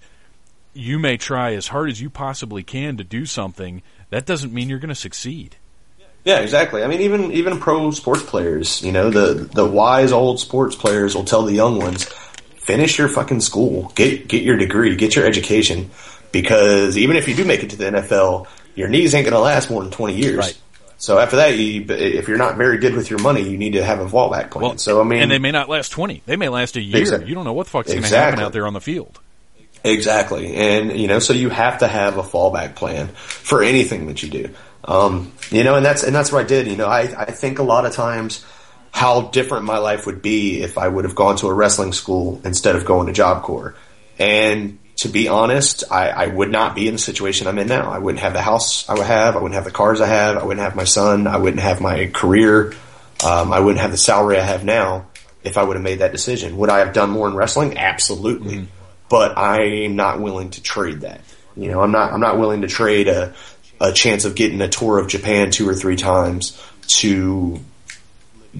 you may try as hard as you possibly can to do something. That doesn't mean you're going to succeed. Yeah, exactly. Even pro sports players, the wise old sports players will tell the young ones, finish your fucking school, get your degree, get your education, because even if you do make it to the NFL, your knees ain't going to last more than 20 years. Right. So after that, if you're not very good with your money, you need to have a fallback plan. Well, and they may not last 20. They may last a year. Exactly. You don't know what the fuck's going to happen out there on the field. Exactly. And, so you have to have a fallback plan for anything that you do. And that's what I did. I think a lot of times how different my life would be if I would have gone to a wrestling school instead of going to Job Corps. And to be honest, I would not be in the situation I'm in now. I wouldn't have the house I would have. I wouldn't have the cars I have. I wouldn't have my son. I wouldn't have my career. I wouldn't have the salary I have now if I would have made that decision. Would I have done more in wrestling? Absolutely. Mm-hmm. But I'm not willing to trade that. You know, I'm not willing to trade a chance of getting a tour of Japan 2 or 3 times to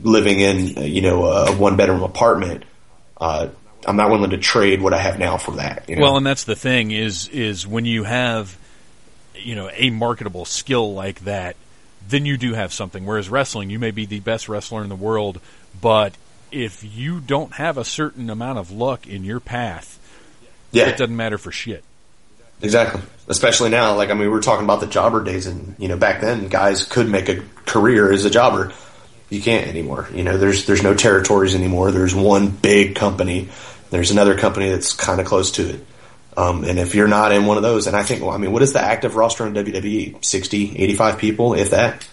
living in, you know, a one-bedroom apartment. I'm not willing to trade what I have now for that. You know? Well, and that's the thing is when you have, you know, a marketable skill like that, then you do have something. Whereas wrestling, you may be the best wrestler in the world, but if you don't have a certain amount of luck in your path, yeah, it doesn't matter for shit. Exactly. Especially now. Like, I mean, we were talking about the jobber days, and, you know, back then guys could make a career as a jobber. You can't anymore. You know, there's no territories anymore. There's one big company. There's another company that's kind of close to it. And if you're not in one of those, and I think, well, I mean, what is the active roster in WWE? 60, 85 people, if that.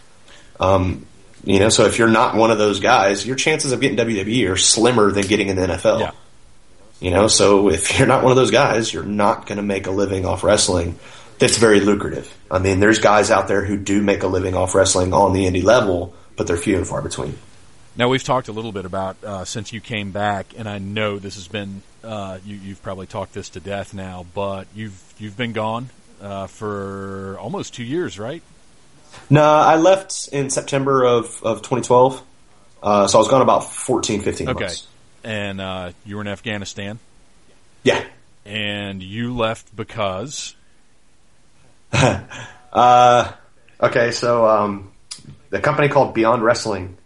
You know, so if you're not one of those guys, your chances of getting WWE are slimmer than getting in the NFL. Yeah. You know, so if you're not one of those guys, you're not going to make a living off wrestling. That's very lucrative. I mean, there's guys out there who do make a living off wrestling on the indie level, but they're few and far between. Now, we've talked a little bit about, since you came back, and I know this has been, you've probably talked this to death now, but you've been gone, for almost 2 years, right? No, I left in September of 2012. So I was gone about 14, 15 months. Okay. And, you were in Afghanistan? Yeah. And you left because? Okay. So, the company called Beyond Wrestling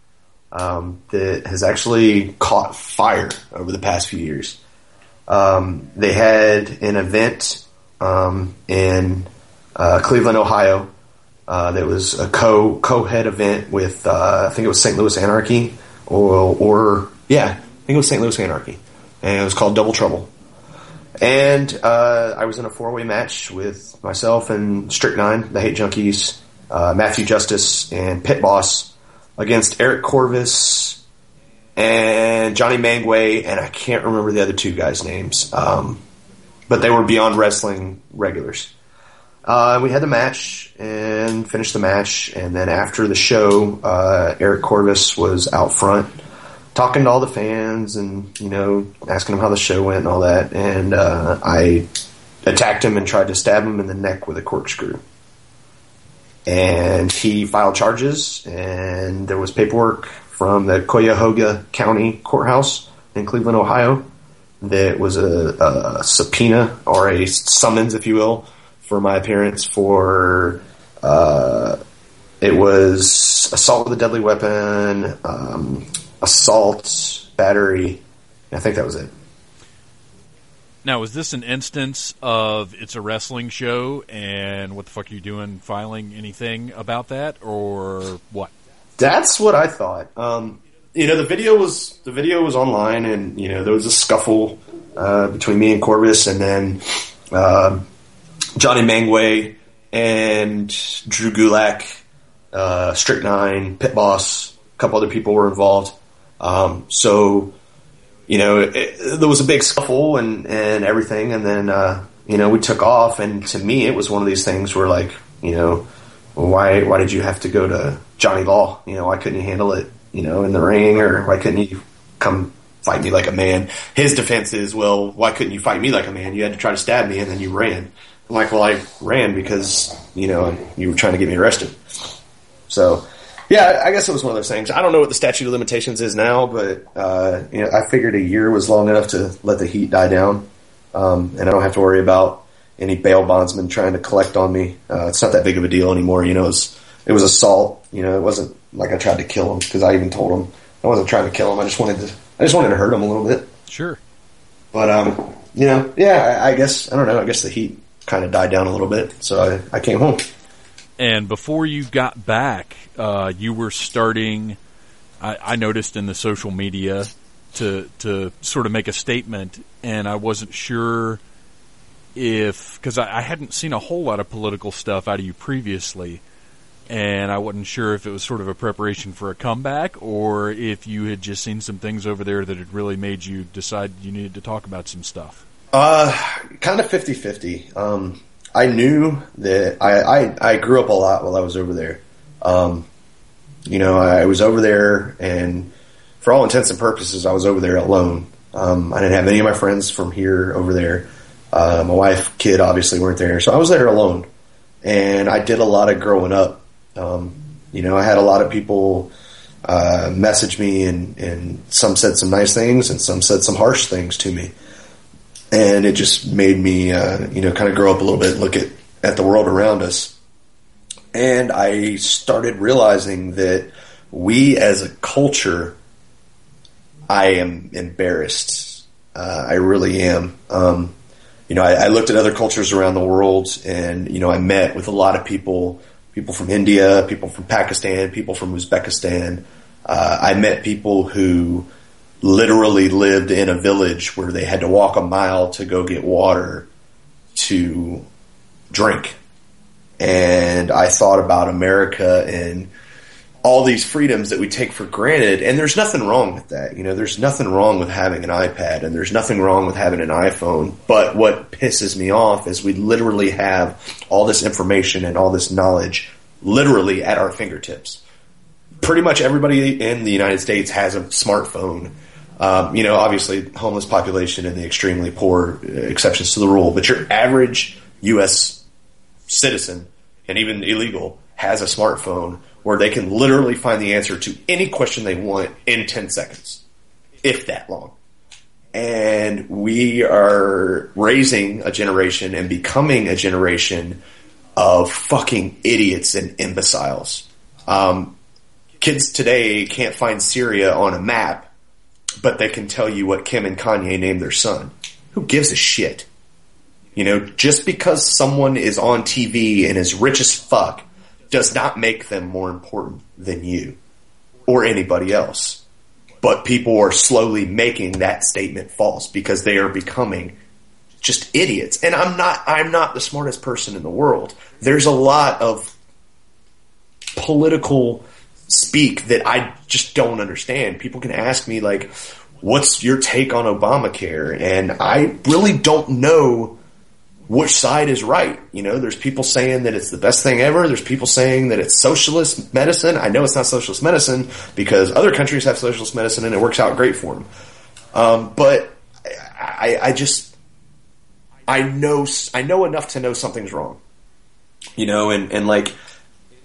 that has actually caught fire over the past few years. They had an event in Cleveland, Ohio, that was a co-head event with, I think it was St. Louis Anarchy, or I think it was St. Louis Anarchy, and it was called Double Trouble. And I was in a 4-way match with myself and Strychnine, the Hate Junkies, Matthew Justice, and Pit Boss against Eric Corvus and Johnny Mangway, and I can't remember the other two guys' names. But they were Beyond Wrestling regulars. We had the match and finished the match, and then after the show, Eric Corvus was out front talking to all the fans and, you know, asking them how the show went and all that, and I attacked him and tried to stab him in the neck with a corkscrew. And he filed charges, and there was paperwork from the Cuyahoga County Courthouse in Cleveland, Ohio, that was a subpoena, or a summons, if you will, for my appearance for, it was assault with a deadly weapon, assault, battery, I think that was it. Now, is this an instance of it's a wrestling show and what the fuck are you doing filing anything about that, or what? That's what I thought. You know, the video was online, and, you know, there was a scuffle between me and Corvus, and then Johnny Mangway and Drew Gulak, Strychnine, Pit Boss, a couple other people were involved. You know, there was a big scuffle and everything, and then, you know, we took off, and to me it was one of these things where, like, you know, why did you have to go to Johnny Law? You know, why couldn't you handle it, you know, in the ring, or why couldn't you come fight me like a man? His defense is, well, why couldn't you fight me like a man? You had to try to stab me, and then you ran. I'm like, well, I ran because, you know, you were trying to get me arrested. So... yeah, I guess it was one of those things. I don't know what the statute of limitations is now, but you know, I figured a year was long enough to let the heat die down, and I don't have to worry about any bail bondsmen trying to collect on me. It's not that big of a deal anymore. You know, it was assault. You know, it wasn't like I tried to kill him, because I even told him I wasn't trying to kill him. I just wanted to hurt him a little bit. Sure, but you know, yeah, I guess I don't know. I guess the heat kind of died down a little bit, so I came home. And before you got back, you were starting, I noticed in the social media, to sort of make a statement, and I wasn't sure if, because I hadn't seen a whole lot of political stuff out of you previously, and I wasn't sure if it was sort of a preparation for a comeback, or if you had just seen some things over there that had really made you decide you needed to talk about some stuff. Kind of 50-50. I knew that I grew up a lot while I was over there. You know, I was over there, and for all intents and purposes, I was over there alone. I didn't have any of my friends from here over there. My wife, kid, obviously weren't there, so I was there alone. And I did a lot of growing up. You know, I had a lot of people message me, and some said some nice things, and some said some harsh things to me. And it just made me, you know, kind of grow up a little bit, look at the world around us. And I started realizing that we as a culture, I am embarrassed. I really am. You know, I looked at other cultures around the world, and, you know, I met with a lot of people, people from India, people from Pakistan, people from Uzbekistan. I met people who literally lived in a village where they had to walk a mile to go get water to drink. And I thought about America and all these freedoms that we take for granted, and there's nothing wrong with that. You know, there's nothing wrong with having an iPad, and there's nothing wrong with having an iPhone. But what pisses me off is we literally have all this information and all this knowledge literally at our fingertips. Pretty much everybody in the United States has a smartphone. You know, obviously homeless population and the extremely poor, exceptions to the rule, but your average U.S. citizen, and even illegal, has a smartphone where they can literally find the answer to any question they want in 10 seconds, if that long. And we are raising a generation and becoming a generation of fucking idiots and imbeciles. Kids today can't find Syria on a map, but they can tell you what Kim and Kanye named their son. Who gives a shit? You know, just because someone is on TV and is rich as fuck does not make them more important than you or anybody else. But people are slowly making that statement false because they are becoming just idiots. And I'm not the smartest person in the world. There's a lot of political speak that I just don't understand. People can ask me, like, what's your take on Obamacare? And I really don't know which side is right. You know, there's people saying that it's the best thing ever. There's people saying that it's socialist medicine. I know it's not socialist medicine because other countries have socialist medicine and it works out great for them. But I know enough to know something's wrong, you know, and like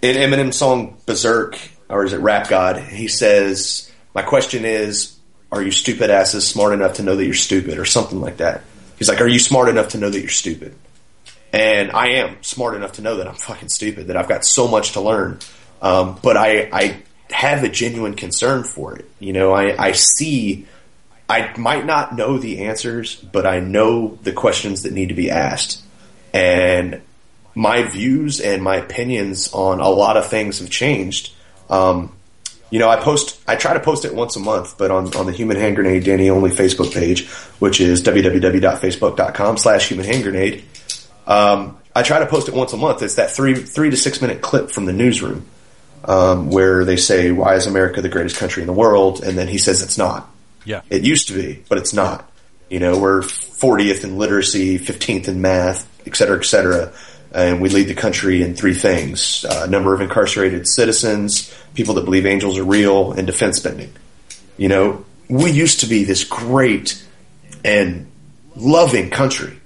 in Eminem's song Berserk, or is it Rap God? He says, my question is, are you stupid asses smart enough to know that you're stupid, or something like that? He's like, are you smart enough to know that you're stupid? And I am smart enough to know that I'm fucking stupid, that I've got so much to learn. But I have a genuine concern for it. You know, I see, I might not know the answers, but I know the questions that need to be asked. And my views and my opinions on a lot of things have changed. You know, I try to post it once a month, but on the Human Hand Grenade Danny Only Facebook page, which is www.facebook.com/humanhandgrenade. I try to post it once a month. It's that three to 6 minute clip from the newsroom, where they say, why is America the greatest country in the world? And then he says, it's not. Yeah. It used to be, but it's not. You know, we're 40th in literacy, 15th in math, et cetera, et cetera. And we lead the country in three things: number of incarcerated citizens, people that believe angels are real, and defense spending. You know, we used to be this great and loving country.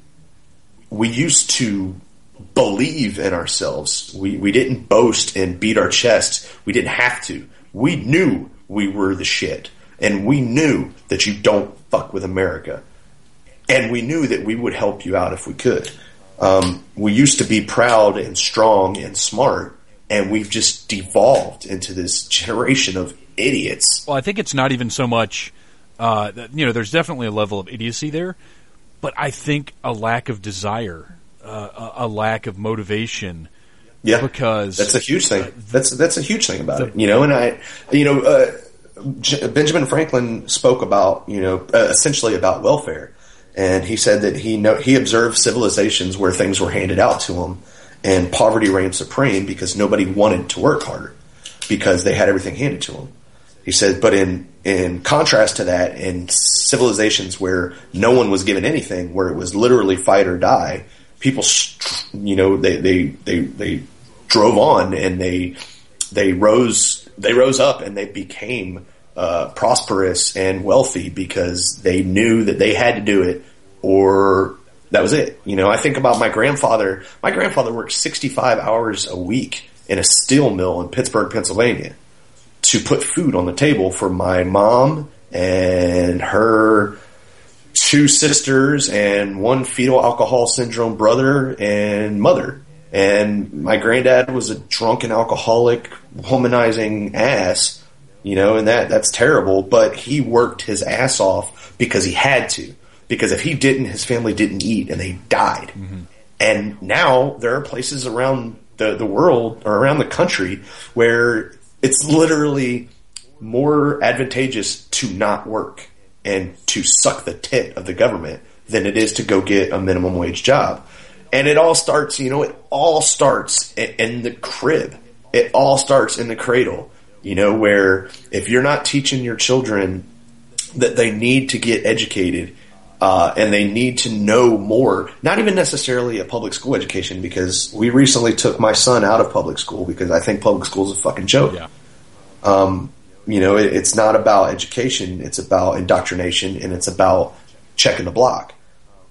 We used to believe in ourselves. We didn't boast and beat our chests. We didn't have to. We knew we were the shit. And we knew that you don't fuck with America. And we knew that we would help you out if we could. We used to be proud and strong and smart, and we've just devolved into this generation of idiots. Well, I think it's not even so much, you know, there's definitely a level of idiocy there, but I think a lack of desire, a lack of motivation. Yeah, because that's a huge thing. That's a huge thing about it, you know. And Benjamin Franklin spoke about, you know, essentially about welfare. And he said that he observed civilizations where things were handed out to them, and poverty reigned supreme because nobody wanted to work harder because they had everything handed to them. He said, but in contrast to that, in civilizations where no one was given anything, where it was literally fight or die, people, you know, they drove on and they rose up and they became prosperous and wealthy because they knew that they had to do it or that was it. You know, I think about my grandfather. My grandfather worked 65 hours a week in a steel mill in Pittsburgh, Pennsylvania, to put food on the table for my mom and her two sisters and one fetal alcohol syndrome brother and mother. And my granddad was a drunken alcoholic, womanizing ass, you know, and that's terrible. But he worked his ass off because he had to. Because if he didn't, his family didn't eat and they died. Mm-hmm. And now there are places around the world or around the country where it's literally more advantageous to not work and to suck the tit of the government than it is to go get a minimum wage job. And it all starts, you know, it all starts in the crib. It all starts in the cradle, you know, where if you're not teaching your children that they need to get educated and they need to know more, not even necessarily a public school education, because we recently took my son out of public school because I think public school is a fucking joke. Yeah. You know, it's not about education. It's about indoctrination, and it's about checking the block.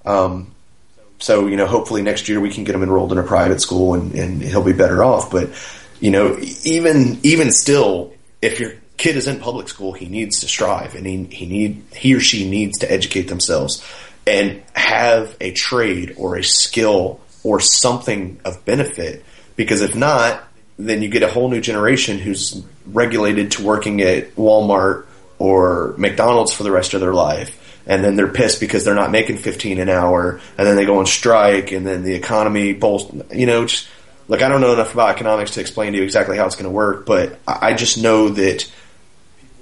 So, you know, hopefully next year we can get him enrolled in a private school and he'll be better off. But, you know, even still, if you're kid is in public school, he needs to strive, and he or she needs to educate themselves and have a trade or a skill or something of benefit, because if not, then you get a whole new generation who's regulated to working at Walmart or McDonald's for the rest of their life, and then they're pissed because they're not making $15 an hour, and then they go on strike, and then the economy bolts, you know, just look, I don't know enough about economics to explain to you exactly how it's going to work, but I just know that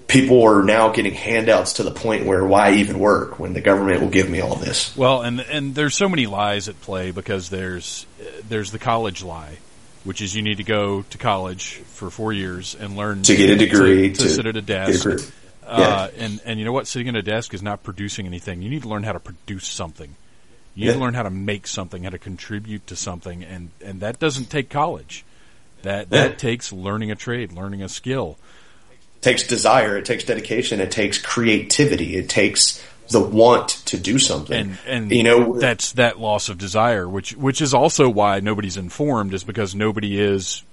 people are now getting handouts to the point where why even work when the government will give me all this? Well, and there's so many lies at play, because there's the college lie, which is you need to go to college for 4 years and learn to get a degree, to sit at a desk. And you know what? Sitting at a desk is not producing anything. You need to learn how to produce something. You need to learn how to make something, how to contribute to something. And that doesn't take college. That takes learning a trade, learning a skill. It takes desire, it takes dedication, it takes creativity, it takes the want to do something. And you know, that's that loss of desire, which is also why nobody's informed, is because nobody is,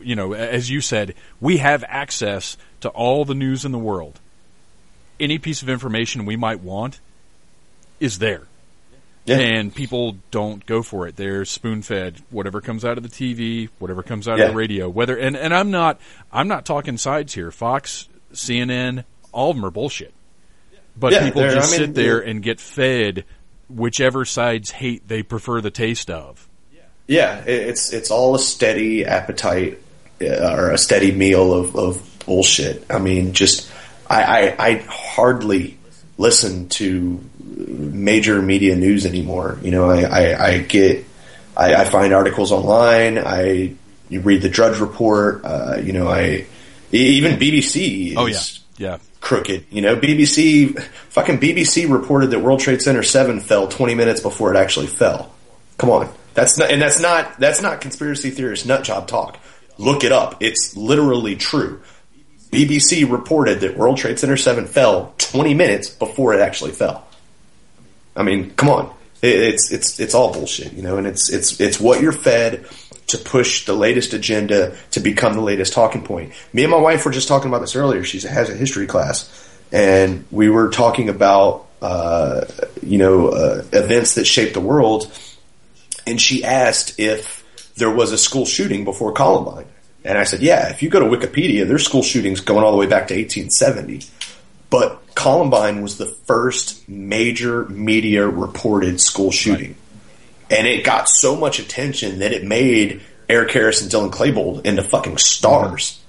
you know, as you said, we have access to all the news in the world. Any piece of information we might want is there. Yeah. And people don't go for it. They're spoon-fed whatever comes out of the TV, whatever comes out of the radio. Whether and I'm not talking sides here. Fox, CNN, all of them are bullshit. But people just sit there and get fed whichever side's hate they prefer the taste of. Yeah, it's all a steady appetite or a steady meal of bullshit. I mean, just I hardly listen to major media news anymore. You know, I find articles online. You read the Drudge Report. You know, even BBC is crooked. You know, BBC reported that World Trade Center 7 fell 20 minutes before it actually fell. Come on. That's not conspiracy theorist nut job talk. Look it up. It's literally true. BBC reported that World Trade Center 7 fell 20 minutes before it actually fell. I mean, come on. It's all bullshit, you know, and it's what you're fed to push the latest agenda to become the latest talking point. Me and my wife were just talking about this earlier. She has a history class, and we were talking about, events that shaped the world, and she asked if there was a school shooting before Columbine. And I said, yeah, if you go to Wikipedia, there's school shootings going all the way back to 1870. But Columbine was the first major media-reported school shooting. Right. And it got so much attention that it made Eric Harris and Dylan Klebold into fucking stars.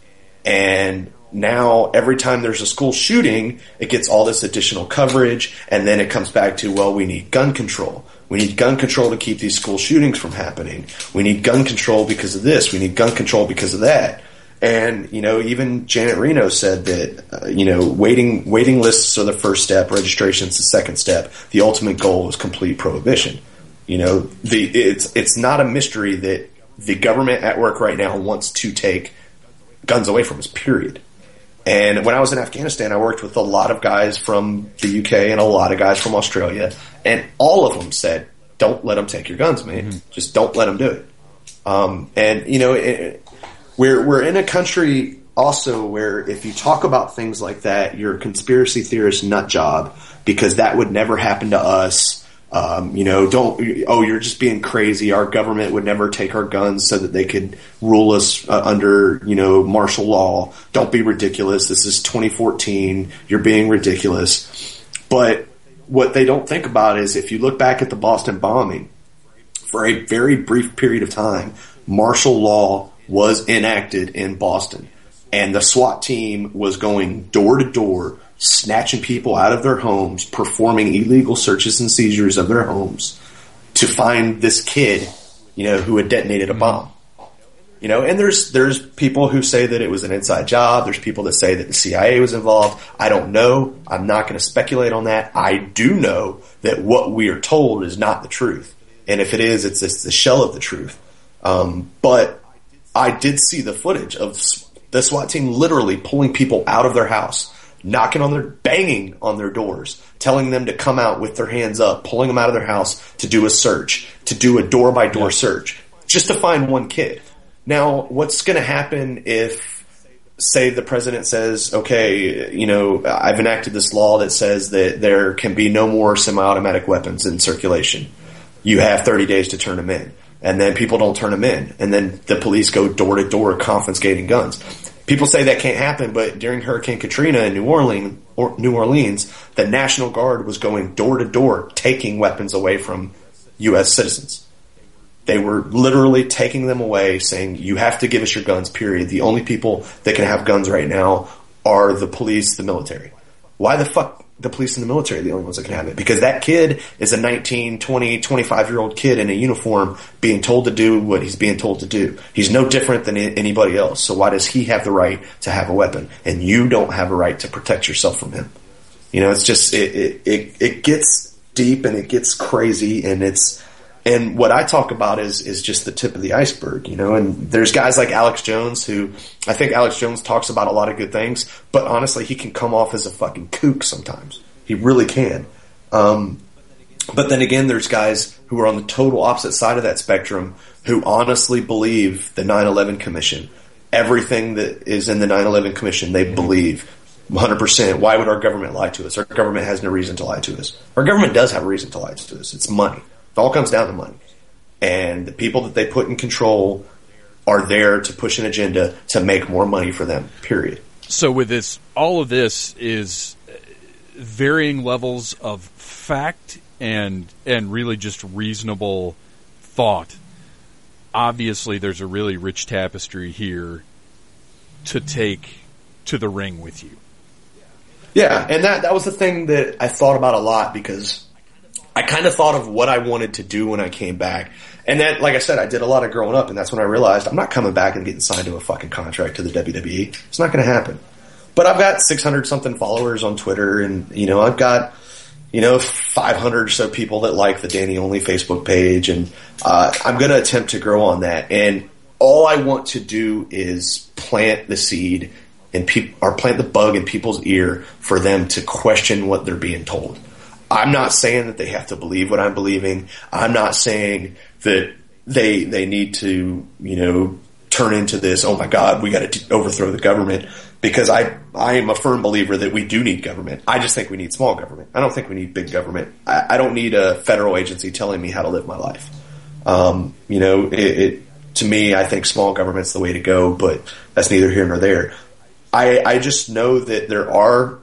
And now every time there's a school shooting, it gets all this additional coverage, and then it comes back to, well, we need gun control. We need gun control to keep these school shootings from happening. We need gun control because of this. We need gun control because of that. And, you know, even Janet Reno said that, you know, waiting lists are the first step, registration's the second step. The ultimate goal is complete prohibition. You know, it's not a mystery that the government at work right now wants to take guns away from us, period. And when I was in Afghanistan, I worked with a lot of guys from the UK and a lot of guys from Australia, and all of them said, don't let them take your guns, man. Mm-hmm. Just don't let them do it. And, you know, we're in a country also where if you talk about things like that, you're a conspiracy theorist nut job, because that would never happen to us. You know, you're just being crazy. Our government would never take our guns so that they could rule us under, you know, martial law. Don't be ridiculous. This is 2014. You're being ridiculous. But what they don't think about is if you look back at the Boston bombing, for a very brief period of time, martial law was enacted in Boston, and the SWAT team was going door to door, snatching people out of their homes, performing illegal searches and seizures of their homes to find this kid, you know, who had detonated a bomb. You know, and there's people who say that it was an inside job. There's people that say that the CIA was involved. I don't know. I'm not going to speculate on that. I do know that what we are told is not the truth. And if it is, it's the shell of the truth. But I did see the footage of the SWAT team literally pulling people out of their house, banging on their doors, telling them to come out with their hands up, pulling them out of their house to do a search, to do a door-by-door search, just to find one kid. Now, what's going to happen if, say, the president says, okay, you know, I've enacted this law that says that there can be no more semi-automatic weapons in circulation. You have 30 days to turn them in. And then people don't turn them in. And then the police go door-to-door confiscating guns. People say that can't happen, but during Hurricane Katrina in New Orleans, the National Guard was going door-to-door taking weapons away from U.S. citizens. They were literally taking them away, saying, you have to give us your guns, period. The only people that can have guns right now are the police, the military. Why the fuck the police and the military are the only ones that can have it? Because that kid is a 19, 20, 25-year-old kid in a uniform being told to do what he's being told to do. He's no different than anybody else. So why does he have the right to have a weapon? And you don't have a right to protect yourself from him. You know, it's just, it gets deep and it gets crazy, and and what I talk about is just the tip of the iceberg, you know, and there's guys like Alex Jones who, I think Alex Jones talks about a lot of good things, but honestly, he can come off as a fucking kook sometimes. He really can. But then again, there's guys who are on the total opposite side of that spectrum who honestly believe the 9/11 Commission. Everything that is in the 9/11 Commission, they believe 100%. Why would our government lie to us? Our government has no reason to lie to us. Our government does have a reason to lie to us. It's money. It all comes down to money. And the people that they put in control are there to push an agenda to make more money for them, period. So with this, all of this is varying levels of fact and really just reasonable thought. Obviously, there's a really rich tapestry here to take to the ring with you. Yeah, and that was the thing that I thought about a lot, because I kind of thought of what I wanted to do when I came back. And that, like I said, I did a lot of growing up, and that's when I realized I'm not coming back and getting signed to a fucking contract to the WWE. It's not going to happen. But I've got 600-something followers on Twitter, and, you know, I've got, you know, 500 or so people that like the Danny Only Facebook page, and I'm going to attempt to grow on that. And all I want to do is plant the seed and plant the bug in people's ear for them to question what they're being told. I'm not saying that they have to believe what I'm believing. I'm not saying that they need to, you know, turn into this, oh my God, we got to overthrow the government, because I am a firm believer that we do need government. I just think we need small government. I don't think we need big government. I don't need a federal agency telling me how to live my life. You know, to me, I think small government's the way to go, but that's neither here nor there. I just know that there are,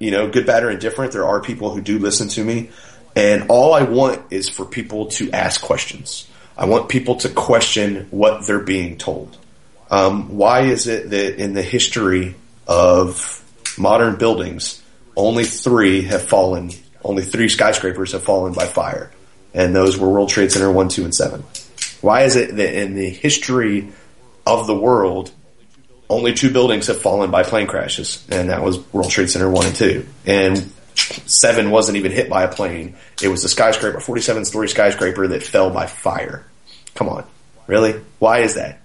you know, good, bad, or indifferent, there are people who do listen to me. And all I want is for people to ask questions. I want people to question what they're being told. Why is it that in the history of modern buildings, only three skyscrapers have fallen by fire? And those were World Trade Center 1, 2, and 7. Why is it that in the history of the world, only two buildings have fallen by plane crashes, and that was World Trade Center 1 and 2. And 7 wasn't even hit by a plane. It was a skyscraper, 47-story skyscraper that fell by fire. Come on. Really? Why is that?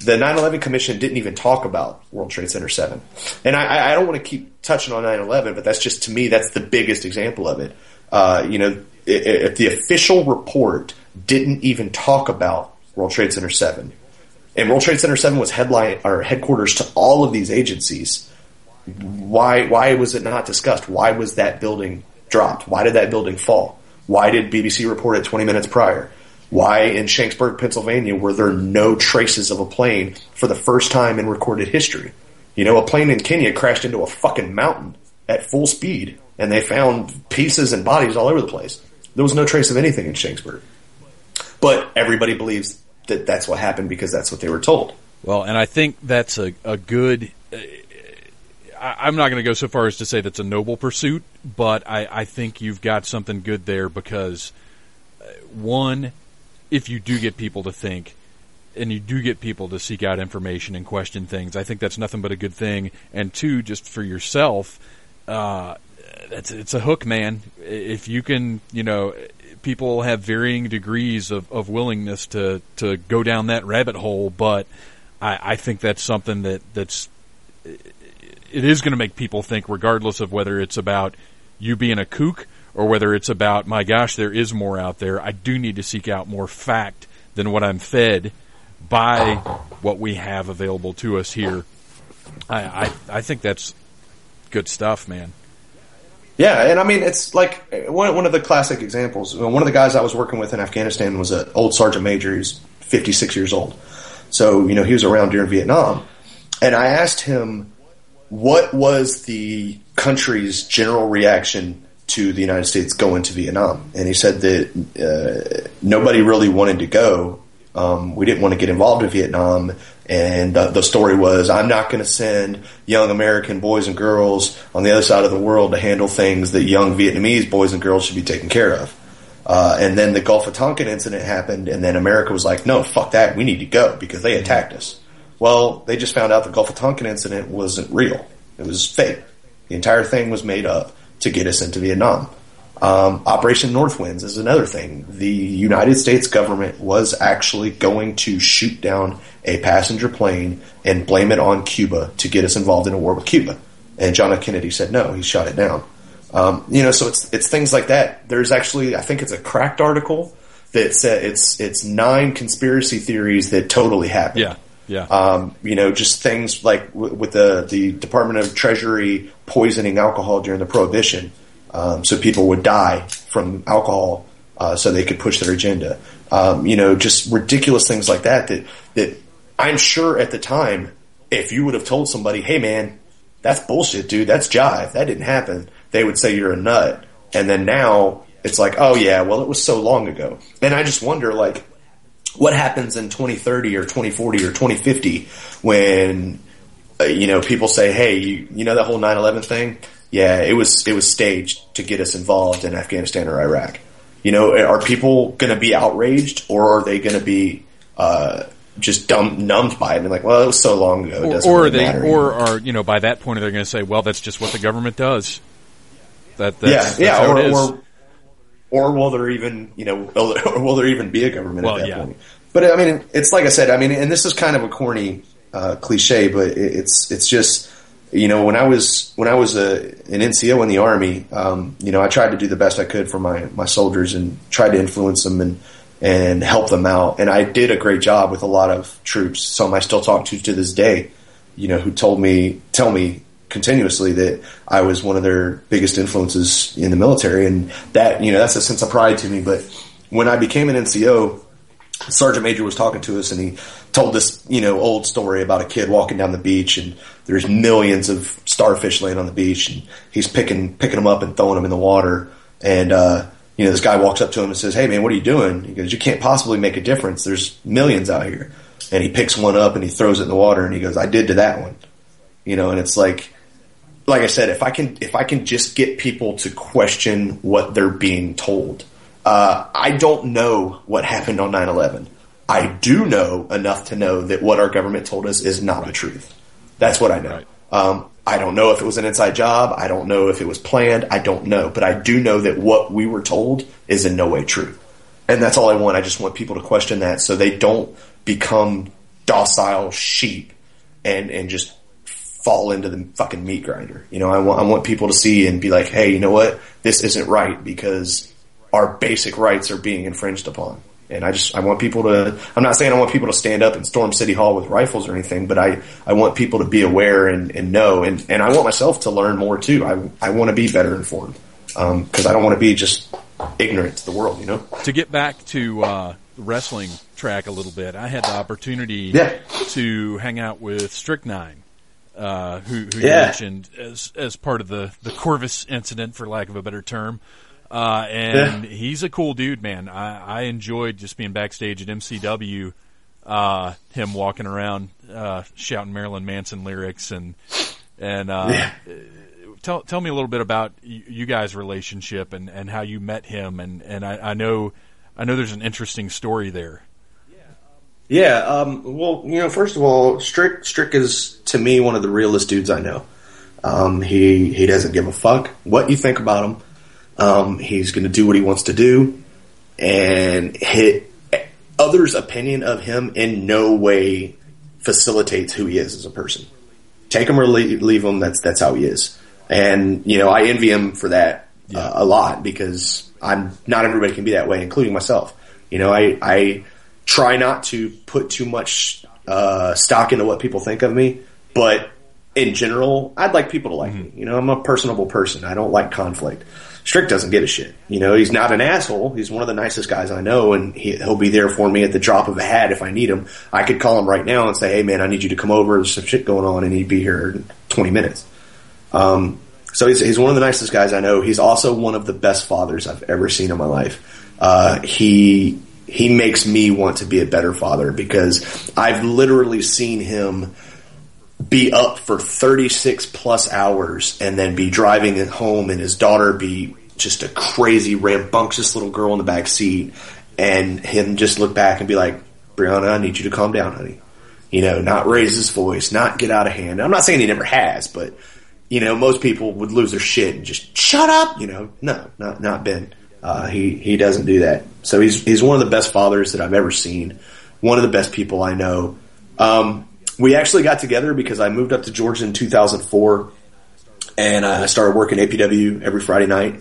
The 9/11 Commission didn't even talk about World Trade Center 7. And I don't want to keep touching on 9/11, but that's just, to me, that's the biggest example of it. You know, if the official report didn't even talk about World Trade Center 7, and World Trade Center 7 was headline or headquarters to all of these agencies, why was it not discussed? Why was that building dropped? Why did that building fall? Why did BBC report it 20 minutes prior? Why in Shanksburg, Pennsylvania, were there no traces of a plane for the first time in recorded history? You know, a plane in Kenya crashed into a fucking mountain at full speed, and they found pieces and bodies all over the place. There was no trace of anything in Shanksburg. But everybody believes that that's what happened because that's what they were told. Well, and I think that's a good... I'm not going to go so far as to say that's a noble pursuit, but I think you've got something good there because, one... if you do get people to think and you do get people to seek out information and question things, I think that's nothing but a good thing. And two, just for yourself, it's a hook, man. If you can, you know, people have varying degrees of willingness to go down that rabbit hole. But I think that's something that's, it is going to make people think regardless of whether it's about you being a kook or whether it's about, my gosh, there is more out there. I do need to seek out more fact than what I'm fed by what we have available to us here. I think that's good stuff, man. Yeah, and I mean, it's like one of the classic examples. One of the guys I was working with in Afghanistan was an old sergeant major. He's 56 years old. So, you know, he was around during Vietnam. And I asked him, what was the country's general reaction to the United States going to Vietnam? And he said that nobody really wanted to go. We didn't want to get involved in Vietnam. And the story was, I'm not going to send young American boys and girls on the other side of the world to handle things that young Vietnamese boys and girls should be taken care of. And then the Gulf of Tonkin incident happened, and then America was like, no, fuck that, we need to go because they attacked us. Well, they just found out the Gulf of Tonkin incident wasn't real. It was fake. The entire thing was made up to get us into Vietnam. Operation Northwinds is another thing. The United States government was actually going to shoot down a passenger plane and blame it on Cuba to get us involved in a war with Cuba. And John F. Kennedy said no, he shot it down. You know, so it's things like that. There's actually, I think it's a Cracked article that said it's 9 conspiracy theories that totally happened. Yeah. Yeah. You know, just things like with the Department of Treasury poisoning alcohol during the Prohibition, so people would die from alcohol, so they could push their agenda. You know, just ridiculous things like that I'm sure at the time, if you would have told somebody, hey man, that's bullshit, dude, that's jive, that didn't happen, they would say you're a nut. And then now it's like, oh yeah, well it was so long ago. And I just wonder, like, what happens in 2030 or 2040 or 2050 when, you know, people say, hey, you know that whole 9/11 thing? Yeah, it was staged to get us involved in Afghanistan or Iraq. You know, are people going to be outraged, or are they going to be just numbed by it and like, well, it was so long ago, it doesn't really matter. Or are, you know, by that point they're going to say, well, that's just what the government does. That's how it is. Or will there even, you know, will there even be a government at that point? But I mean, it's like I said. I mean, and this is kind of a corny cliche, but it's just, you know, when I was an NCO in the Army, you know, I tried to do the best I could for my soldiers and tried to influence them and help them out, and I did a great job with a lot of troops. Some I still talk to this day, you know, who tell me continuously that I was one of their biggest influences in the military. And that, you know, that's a sense of pride to me. But when I became an NCO, Sergeant Major was talking to us and he told this, you know, old story about a kid walking down the beach and there's millions of starfish laying on the beach and he's picking them up and throwing them in the water. And, you know, this guy walks up to him and says, hey man, what are you doing? He goes, you can't possibly make a difference. There's millions out here. And he picks one up and he throws it in the water and he goes, I did to that one, you know. And it's like I said, if I can just get people to question what they're being told. I don't know what happened on 9/11. I do know enough to know that what our government told us is not the truth. That's what I know. Right. I don't know if it was an inside job. I don't know if it was planned. I don't know. But I do know that what we were told is in no way true. And that's all I want. I just want people to question that so they don't become docile sheep and just fall into the fucking meat grinder. You know, I want people to see and be like, hey, you know what? This isn't right because our basic rights are being infringed upon. And I want people to, I'm not saying I want people to stand up and storm City Hall with rifles or anything, but I want people to be aware and know. And I want myself to learn more too. I want to be better informed. Cause I don't want to be just ignorant to the world, you know? To get back to, the wrestling track a little bit, I had the opportunity to hang out with Strychnine, who you mentioned as part of the Corvus incident, for lack of a better term. He's a cool dude, man. I enjoyed just being backstage at MCW, him walking around, shouting Marilyn Manson lyrics and tell me a little bit about you guys' relationship and how you met him. And I know there's an interesting story there. Yeah. Well, you know, first of all, Strick is to me one of the realest dudes I know. He doesn't give a fuck what you think about him. He's going to do what he wants to do, and others' opinion of him in no way facilitates who he is as a person. Take him or leave him. That's how he is. And, you know, I envy him for that a lot, because not everybody can be that way, including myself. You know, I try not to put too much, stock into what people think of me, but in general, I'd like people to like me. You know, I'm a personable person. I don't like conflict. Strick doesn't get a shit. You know, he's not an asshole. He's one of the nicest guys I know, and he'll be there for me at the drop of a hat if I need him. I could call him right now and say, hey, man, I need you to come over. There's some shit going on, and he'd be here in 20 minutes. So he's one of the nicest guys I know. He's also one of the best fathers I've ever seen in my life. He makes me want to be a better father, because I've literally seen him be up for 36 plus hours and then be driving at home, and his daughter be just a crazy, rambunctious little girl in the back seat, and him just look back and be like, Brianna, I need you to calm down, honey. You know, not raise his voice, not get out of hand. I'm not saying he never has, but, you know, most people would lose their shit and just shut up. You know, no, not Ben. He doesn't do that. So he's one of the best fathers that I've ever seen. One of the best people I know. We actually got together because I moved up to Georgia in 2004, and I started working APW every Friday night,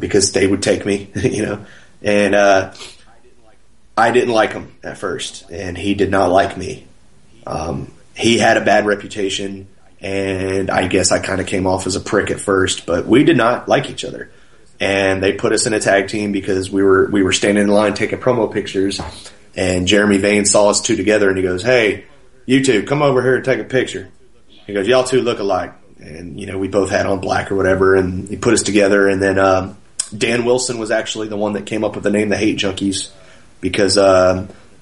because they would take me, you know, and, I didn't like him at first, and he did not like me. He had a bad reputation, and I guess I kind of came off as a prick at first, but we did not like each other, and they put us in a tag team because we were standing in line taking promo pictures, and Jeremy Vane saw us two together, and he goes, hey, you two, come over here and take a picture. He goes, y'all two look alike. And, you know, we both had on black or whatever, and he put us together. And then Dan Wilson was actually the one that came up with the name the Hate Junkies, because,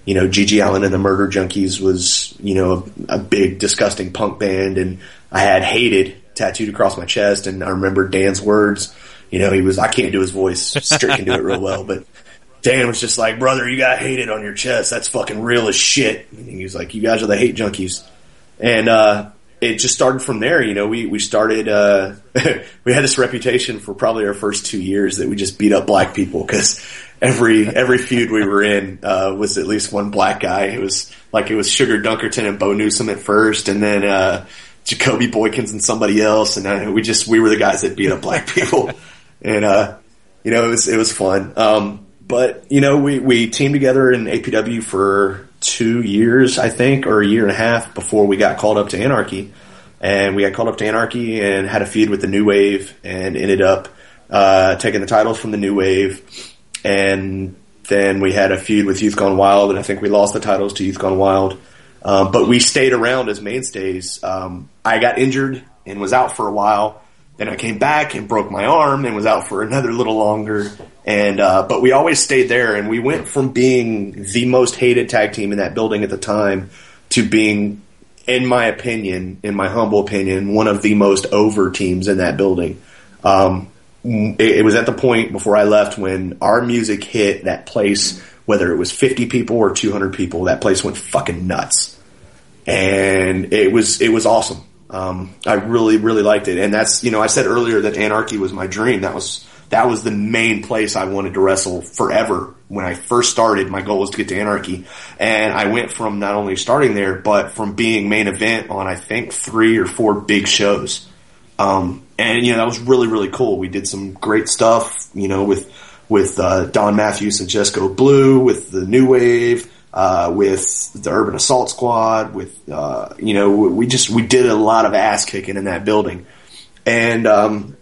you know, Gigi Allen and the Murder Junkies was, you know, a big, disgusting punk band. And I had hated tattooed across my chest. And I remember Dan's words. You know, I can't do his voice. Strick can do it real well, but Dan was just like, brother, you got hated on your chest. That's fucking real as shit. And he was like, you guys are the Hate Junkies. And it just started from there. You know, we started we had this reputation for probably our first 2 years that we just beat up black people, because every feud we were in was at least one black guy. It was Sugar Dunkerton and Bo Newsom at first, and then Jacoby Boykins and somebody else, and we were the guys that beat up black people. And you know, it was fun. But, you know, we teamed together in APW for 2 years, I think, or a year and a half before we got called up to Anarchy. And we got called up to Anarchy and had a feud with the New Wave, and ended up taking the titles from the New Wave. And then we had a feud with Youth Gone Wild, and I think we lost the titles to Youth Gone Wild. But we stayed around as mainstays. I got injured and was out for a while. Then I came back and broke my arm and was out for another little longer. And, but we always stayed there, and we went from being the most hated tag team in that building at the time to being, in my humble opinion, one of the most over teams in that building. It was at the point before I left when our music hit that place, whether it was 50 people or 200 people, that place went fucking nuts. and it was awesome. I really liked it, and that's, you know, I said earlier that Anarchy was my dream. That was the main place I wanted to wrestle forever. When I first started, my goal was to get to Anarchy, and I went from not only starting there, but from being main event on, I think, 3 or 4 big shows. And, you know, that was really cool. We did some great stuff, you know, with Don Matthews and Jesco Blue, with the New Wave, with the Urban Assault Squad, with you know, we did a lot of ass kicking in that building. And,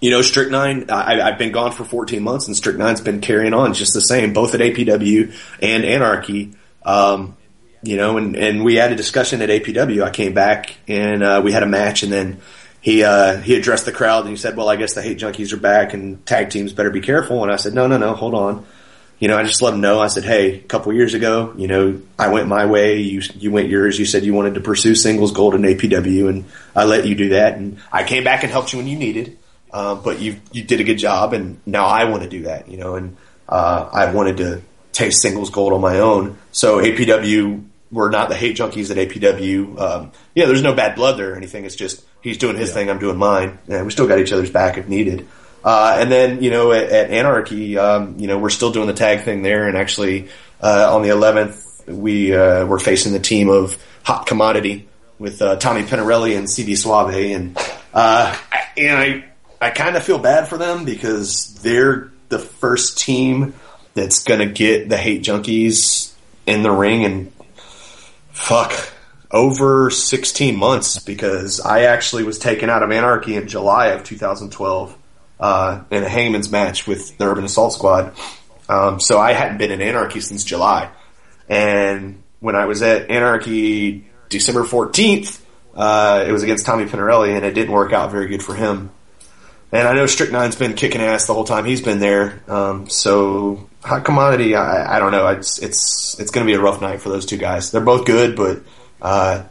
you know, Strychnine, I've been gone for 14 months, and Strychnine's been carrying on just the same, both at APW and Anarchy. You know, and we had a discussion at APW. I came back, and we had a match, and then he addressed the crowd, and he said, well, I guess the Hate Junkies are back, and tag teams better be careful. And I said, no, hold on. You know, I just let him know. I said, hey, a couple years ago, you know, I went my way. You went yours. You said you wanted to pursue singles gold in APW, and I let you do that. And I came back and helped you when you needed. But you did a good job, and now I want to do that, you know, and I wanted to take singles gold on my own. So APW were not the Hate Junkies at APW. Yeah, there's no bad blood there or anything. It's just he's doing his thing, I'm doing mine. And we still got each other's back if needed. And then, you know, at Anarchy, you know, we're still doing the tag thing there. And actually, on the 11th, we were facing the team of Hot Commodity with Tommy Pinarelli and CD Suave. And, I kind of feel bad for them because they're the first team that's going to get the Hate Junkies in the ring in, over 16 months, because I actually was taken out of Anarchy in July of 2012 in a Hangman's match with the Urban Assault Squad. So I hadn't been in Anarchy since July. And when I was at Anarchy December 14th, it was against Tommy Pinarelli, and it didn't work out very good for him. And I know Strychnine's been kicking ass the whole time he's been there. So Hot Commodity, I don't know. It's going to be a rough night for those two guys. They're both good, but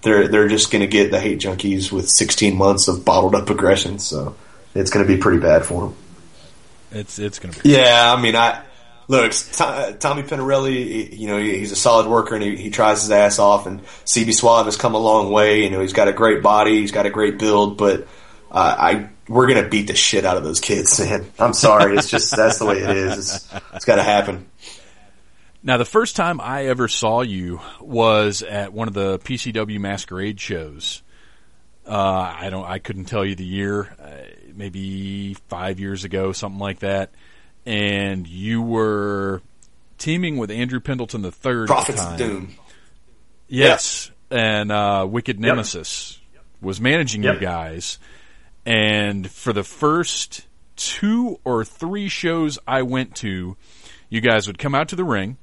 they're just going to get the Hate Junkies with 16 months of bottled up aggression. So it's going to be pretty bad for them. It's going to be. Yeah, I mean, Tommy Pinarelli, you know, he's a solid worker, and he tries his ass off. And CB Suave has come a long way. You know, he's got a great body, he's got a great build, but we're going to beat the shit out of those kids, man. I'm sorry. It's just, that's the way it is. It's got to happen. Now, the first time I ever saw you was at one of the PCW Masquerade shows. I couldn't tell you the year, maybe 5 years ago, something like that. And you were teaming with Andrew Pendleton the third Prophets time. Of Doom. Yes. Yep. And, Wicked Nemesis was managing you guys. And for the first 2 or 3 shows I went to, you guys would come out to the ring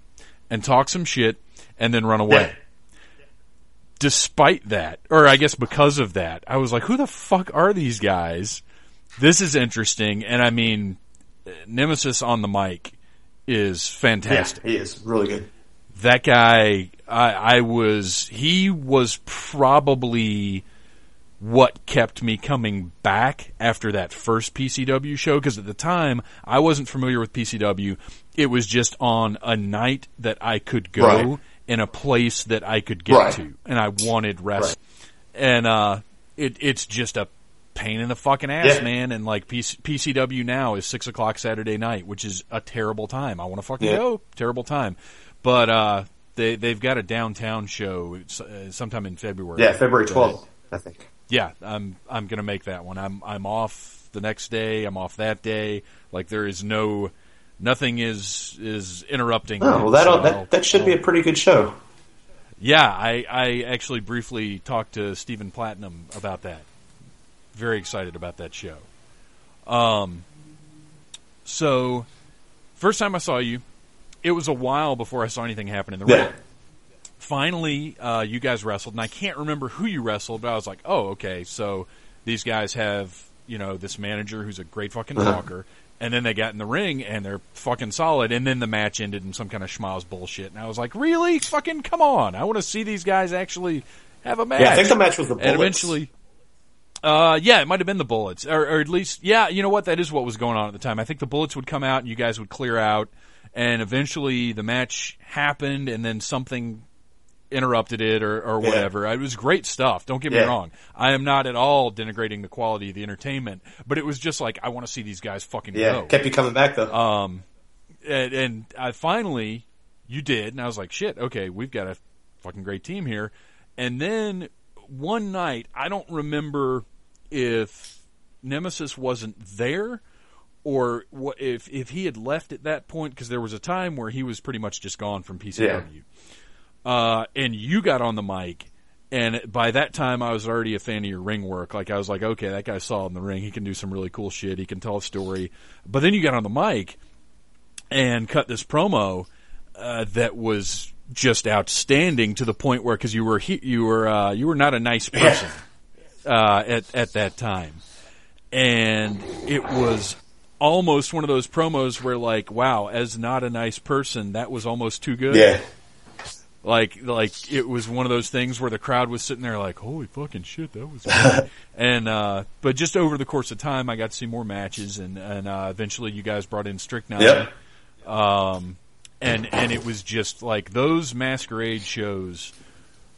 and talk some shit and then run away. Despite that, or I guess because of that, I was like, who the fuck are these guys? This is interesting. And I mean, Nemesis on the mic is fantastic. Yeah, he is really good. That guy, he was probably what kept me coming back after that first PCW show, because at the time I wasn't familiar with PCW. It was just on a night that I could go in a place that I could get to, and I wanted wrestling. Right. And it's just a pain in the fucking ass, man. And like PCW now is 6:00 Saturday night, which is a terrible time. I want to fucking go. Terrible time. But they've got a downtown show sometime in February. Yeah, February 12th, I think. Yeah, I'm gonna make that one. I'm off the next day. I'm off that day. Like, there is nothing is interrupting. Oh, well, that should be a pretty good show. Yeah, I actually briefly talked to Steven Platinum about that. Very excited about that show. So first time I saw you, it was a while before I saw anything happen in the ring. Finally, you guys wrestled, and I can't remember who you wrestled, but I was like, oh, okay, so these guys have, you know, this manager who's a great fucking talker, and then they got in the ring, and they're fucking solid, and then the match ended in some kind of schmoz bullshit, and I was like, really? Fucking come on. I want to see these guys actually have a match. Yeah, I think the match was the Bullets. And eventually, it might have been the Bullets, or at least, yeah, you know what, that is what was going on at the time. I think the Bullets would come out, and you guys would clear out, and eventually the match happened, and then something interrupted it or whatever. It was great stuff. Don't get me wrong. I am not at all denigrating the quality of the entertainment, but it was just like, I want to see these guys fucking go. Kept you coming back though. And I finally, you did, and I was like, shit, okay, we've got a fucking great team here. And then one night, I don't remember if Nemesis wasn't there or if he had left at that point, because there was a time where he was pretty much just gone from PCW. And you got on the mic, and by that time I was already a fan of your ring work. Like, I was like, okay, that guy saw in the ring. He can do some really cool shit. He can tell a story. But then you got on the mic and cut this promo that was just outstanding, to the point where, because you were not a nice person at that time, and it was almost one of those promos where, like, wow, as not a nice person, that was almost too good. Like it was one of those things where the crowd was sitting there like, holy fucking shit, that was good. But just over the course of time, I got to see more matches, and eventually you guys brought in Strychnine. And it was just like, those masquerade shows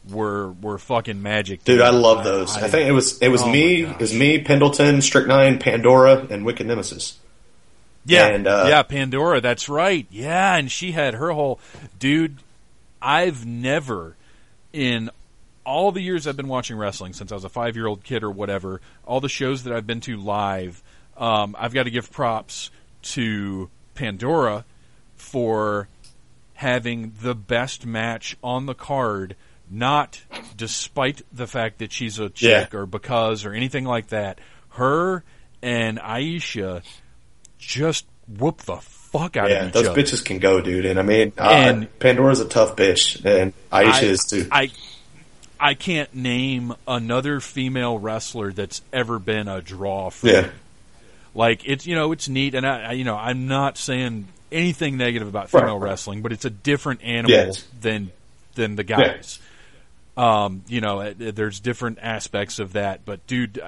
were fucking magic. Dude, I love those. I think it was me, Pendleton, Strychnine, Pandora, and Wicked Nemesis. Yeah, Pandora, that's right. Yeah, and she had her whole, dude, I've never, in all the years I've been watching wrestling, since I was a 5-year-old kid or whatever, all the shows that I've been to live, I've got to give props to Pandora for having the best match on the card, not despite the fact that she's a chick or because or anything like that. Her and Aisha just whoop the fuck out of each other. Yeah, those bitches can go, dude. And I mean, Pandora's a tough bitch, and Aisha is too. I can't name another female wrestler that's ever been a draw for me. Like, it's, you know, it's neat, and I, you know, I'm not saying anything negative about female wrestling, but it's a different animal than the guys. You know, there's different aspects of that, but dude,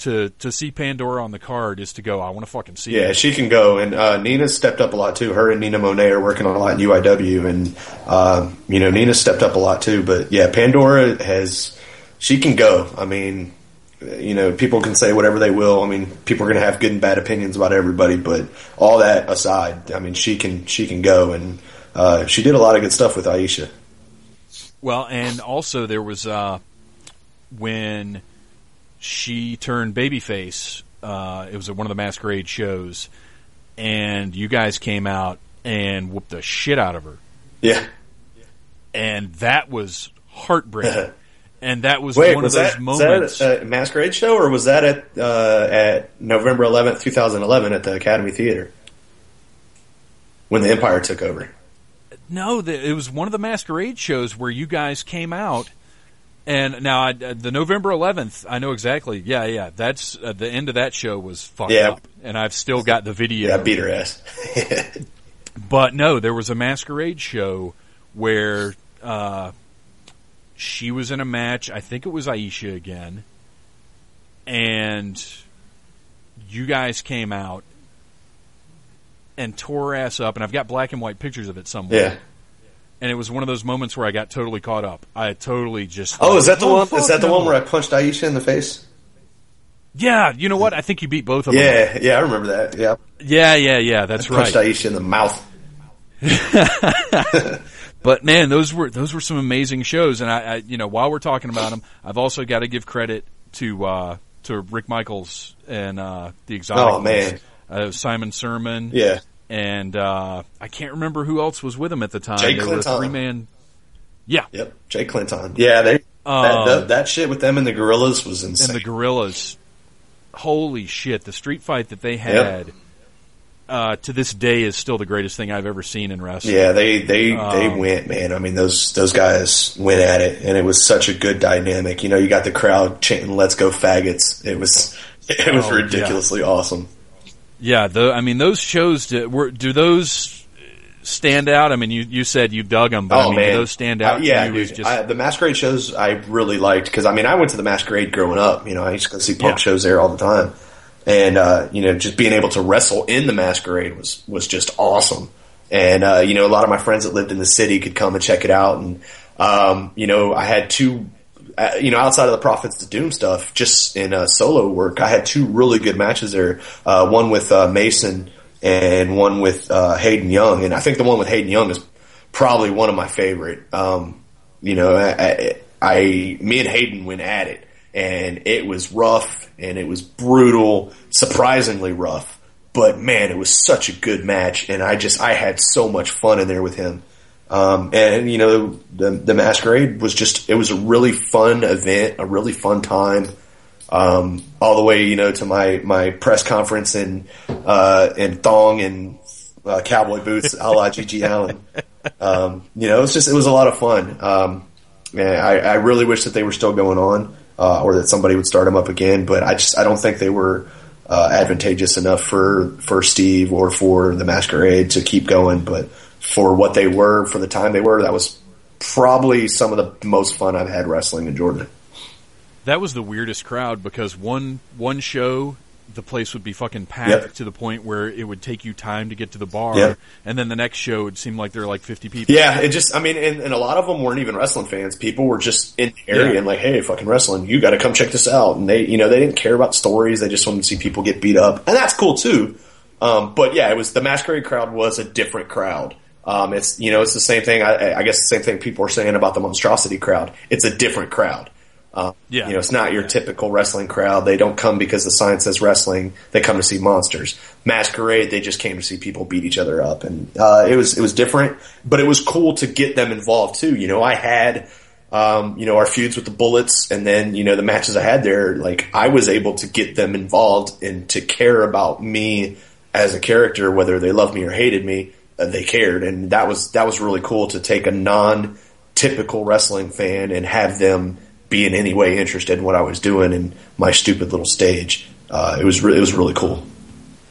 to see Pandora on the card is to go, I want to fucking see her. She can go, and Nina stepped up a lot too. Her and Nina Monet are working on a lot in UIW, and you know, Nina stepped up a lot too, but yeah, Pandora she can go. I mean, you know, people can say whatever they will. I mean, people are going to have good and bad opinions about everybody, but all that aside, I mean, she can go, and she did a lot of good stuff with Aisha. Well, and also there was when she turned babyface, it was at one of the masquerade shows, and you guys came out and whooped the shit out of her. Yeah. And that was heartbreaking. And that was one of those moments. Was that a masquerade show, or was that at November 11th, 2011, at the Academy Theater when the Empire took over? No, it was one of the masquerade shows where you guys came out. And now the November 11th, I know exactly. Yeah. That's the end of that show was fucked up, and I've still got the video. Yeah, I beat her ass. But no, there was a masquerade show where she was in a match. I think it was Aisha again. And you guys came out and tore her ass up. And I've got black and white pictures of it somewhere. Yeah. And it was one of those moments where I got totally caught up. I totally just... Oh, is that the one? Is that the one where I punched Aisha in the face? Yeah. You know what? I think you beat both of them. Yeah. I remember that. Yeah. Yeah. That's right. I punched Aisha in the mouth. But man, those were some amazing shows, and I you know, while we're talking about them, I've also got to give credit to Rick Michaels and the Exotic. Oh man, Simon Sermon, and I can't remember who else was with him at the time. Jay Clinton, three-man. Yeah, yep, Jay Clinton. Yeah, they that shit with them and the Gorillas was insane. And the Gorillas, holy shit, the street fight that they had. Yep. To this day is still the greatest thing I've ever seen in wrestling. Yeah, they went, man. I mean, those guys went at it, and it was such a good dynamic. You know, you got the crowd chanting, "Let's go faggots." It was ridiculously awesome. Yeah, I mean, those shows, do those stand out? I mean, you said you dug them, but do those stand out? Yeah, dude, the masquerade shows I really liked, because I mean, I went to the masquerade growing up. You know, I used to go see punk shows there all the time. And, you know, just being able to wrestle in the masquerade was just awesome. And, you know, a lot of my friends that lived in the city could come and check it out. And, I had two, outside of the Prophets to Doom stuff, just in solo work, I had two really good matches there. One with Mason and one with Hayden Young. And I think the one with Hayden Young is probably one of my favorite. Me and Hayden went at it, and it was rough and it was brutal, surprisingly rough. But man, it was such a good match, and I had so much fun in there with him. The Masquerade was it was a really fun event, a really fun time. All the way, to my press conference in thong and cowboy boots, a la Gigi Allen. It was a lot of fun. I really wish that they were still going on, or that somebody would start them up again. But I don't think they were advantageous enough for Steve or for the Masquerade to keep going. But for what they were, for the time they were, that was probably some of the most fun I've had wrestling in Jordan. That was the weirdest crowd, because one show the place would be fucking packed, yep, to the point where it would take you time to get to the bar, yep, and then the next show would seem like there were like 50 people. Yeah, it just, and a lot of them weren't even wrestling fans. People were just in the area, yeah, and like, hey, fucking wrestling, you got to come check this out. And they didn't care about stories. They just wanted to see people get beat up, and that's cool too. But yeah, it was, the Masquerade crowd was a different crowd. It's the same thing. I guess the same thing people are saying about the Monstrosity crowd. It's a different crowd. It's not your typical wrestling crowd. They don't come because the sign says wrestling. They come to see monsters. Masquerade, they just came to see people beat each other up, and it was different, but it was cool to get them involved too. I had our feuds with the Bullets, and then the matches I had there. Like, I was able to get them involved and to care about me as a character, whether they loved me or hated me. They cared, and that was really cool to take a non-typical wrestling fan and have them be in any way interested in what I was doing in my stupid little stage. It was really cool.